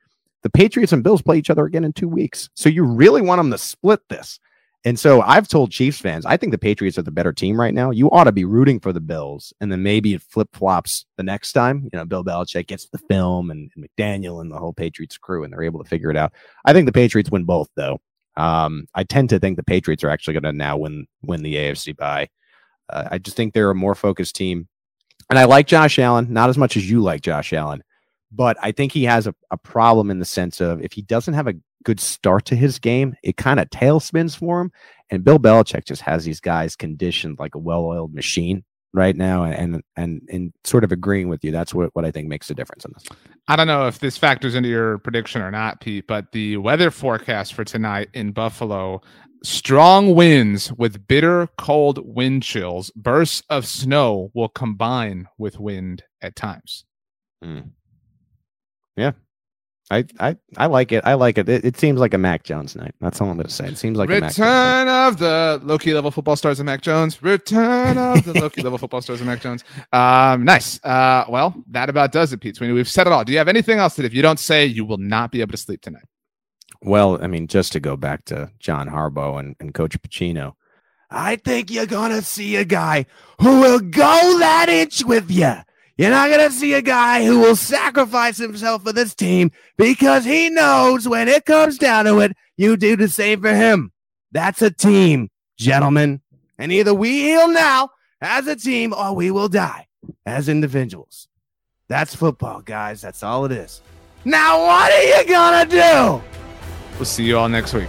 the Patriots and Bills play each other again in two weeks. So you really want them to split this. And so I've told Chiefs fans, I think the Patriots are the better team right now. You ought to be rooting for the Bills. And then maybe it flip flops the next time. You know, Bill Belichick gets the film and, and McDaniel and the whole Patriots crew, and they're able to figure it out. I think the Patriots win both, though. Um, I tend to think the Patriots are actually going to now win, win the A F C bye. Uh, I just think they're a more focused team. And I like Josh Allen, not as much as you like Josh Allen, but I think he has a, a problem in the sense of if he doesn't have a good start to his game, it kind of tailspins for him. And Bill Belichick just has these guys conditioned like a well-oiled machine right now. And and and sort of agreeing with you, that's what, what I think makes a difference in this. I don't know if this factors into your prediction or not, Pete, but the weather forecast for tonight in Buffalo: strong winds with bitter cold wind chills. Bursts of snow will combine with wind at times. Mm. Yeah. I, I I like it. I like it. it. It seems like a Mac Jones night. That's all I'm going to say. It seems like Return a Mac Return of the low-key level football stars of Mac Jones. Return of the low-key level football stars of Mac Jones. Um, nice. Uh, well, that about does it, Pete Sweeney. We've said it all. Do you have anything else that if you don't say, you will not be able to sleep tonight? Well, I mean, just to go back to John Harbaugh and, and Coach Pacino, I think you're going to see a guy who will go that inch with you. You're not going to see a guy who will sacrifice himself for this team because he knows when it comes down to it, you do the same for him. That's a team, gentlemen. And either we heal now as a team or we will die as individuals. That's football, guys. That's all it is. Now, what are you going to do? We'll see you all next week.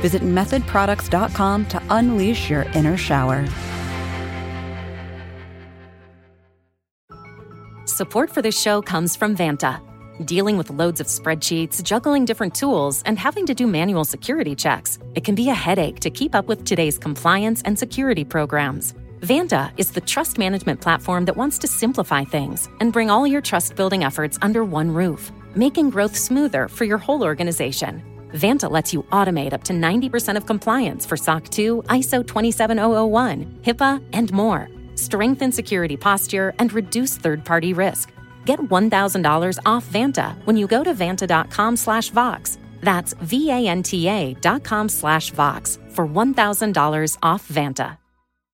Visit method products dot com to unleash your inner shower. Support for this show comes from Vanta. Dealing with loads of spreadsheets, juggling different tools, and having to do manual security checks, it can be a headache to keep up with today's compliance and security programs. Vanta is the trust management platform that wants to simplify things and bring all your trust-building efforts under one roof, making growth smoother for your whole organization. Vanta lets you automate up to ninety percent of compliance for S O C two, I S O twenty-seven thousand one, HIPAA, and more. Strengthen security posture and reduce third-party risk. Get one thousand dollars off Vanta when you go to vanta.com slash Vox. That's V-A-N-T-A dot com slash Vox for one thousand dollars off Vanta.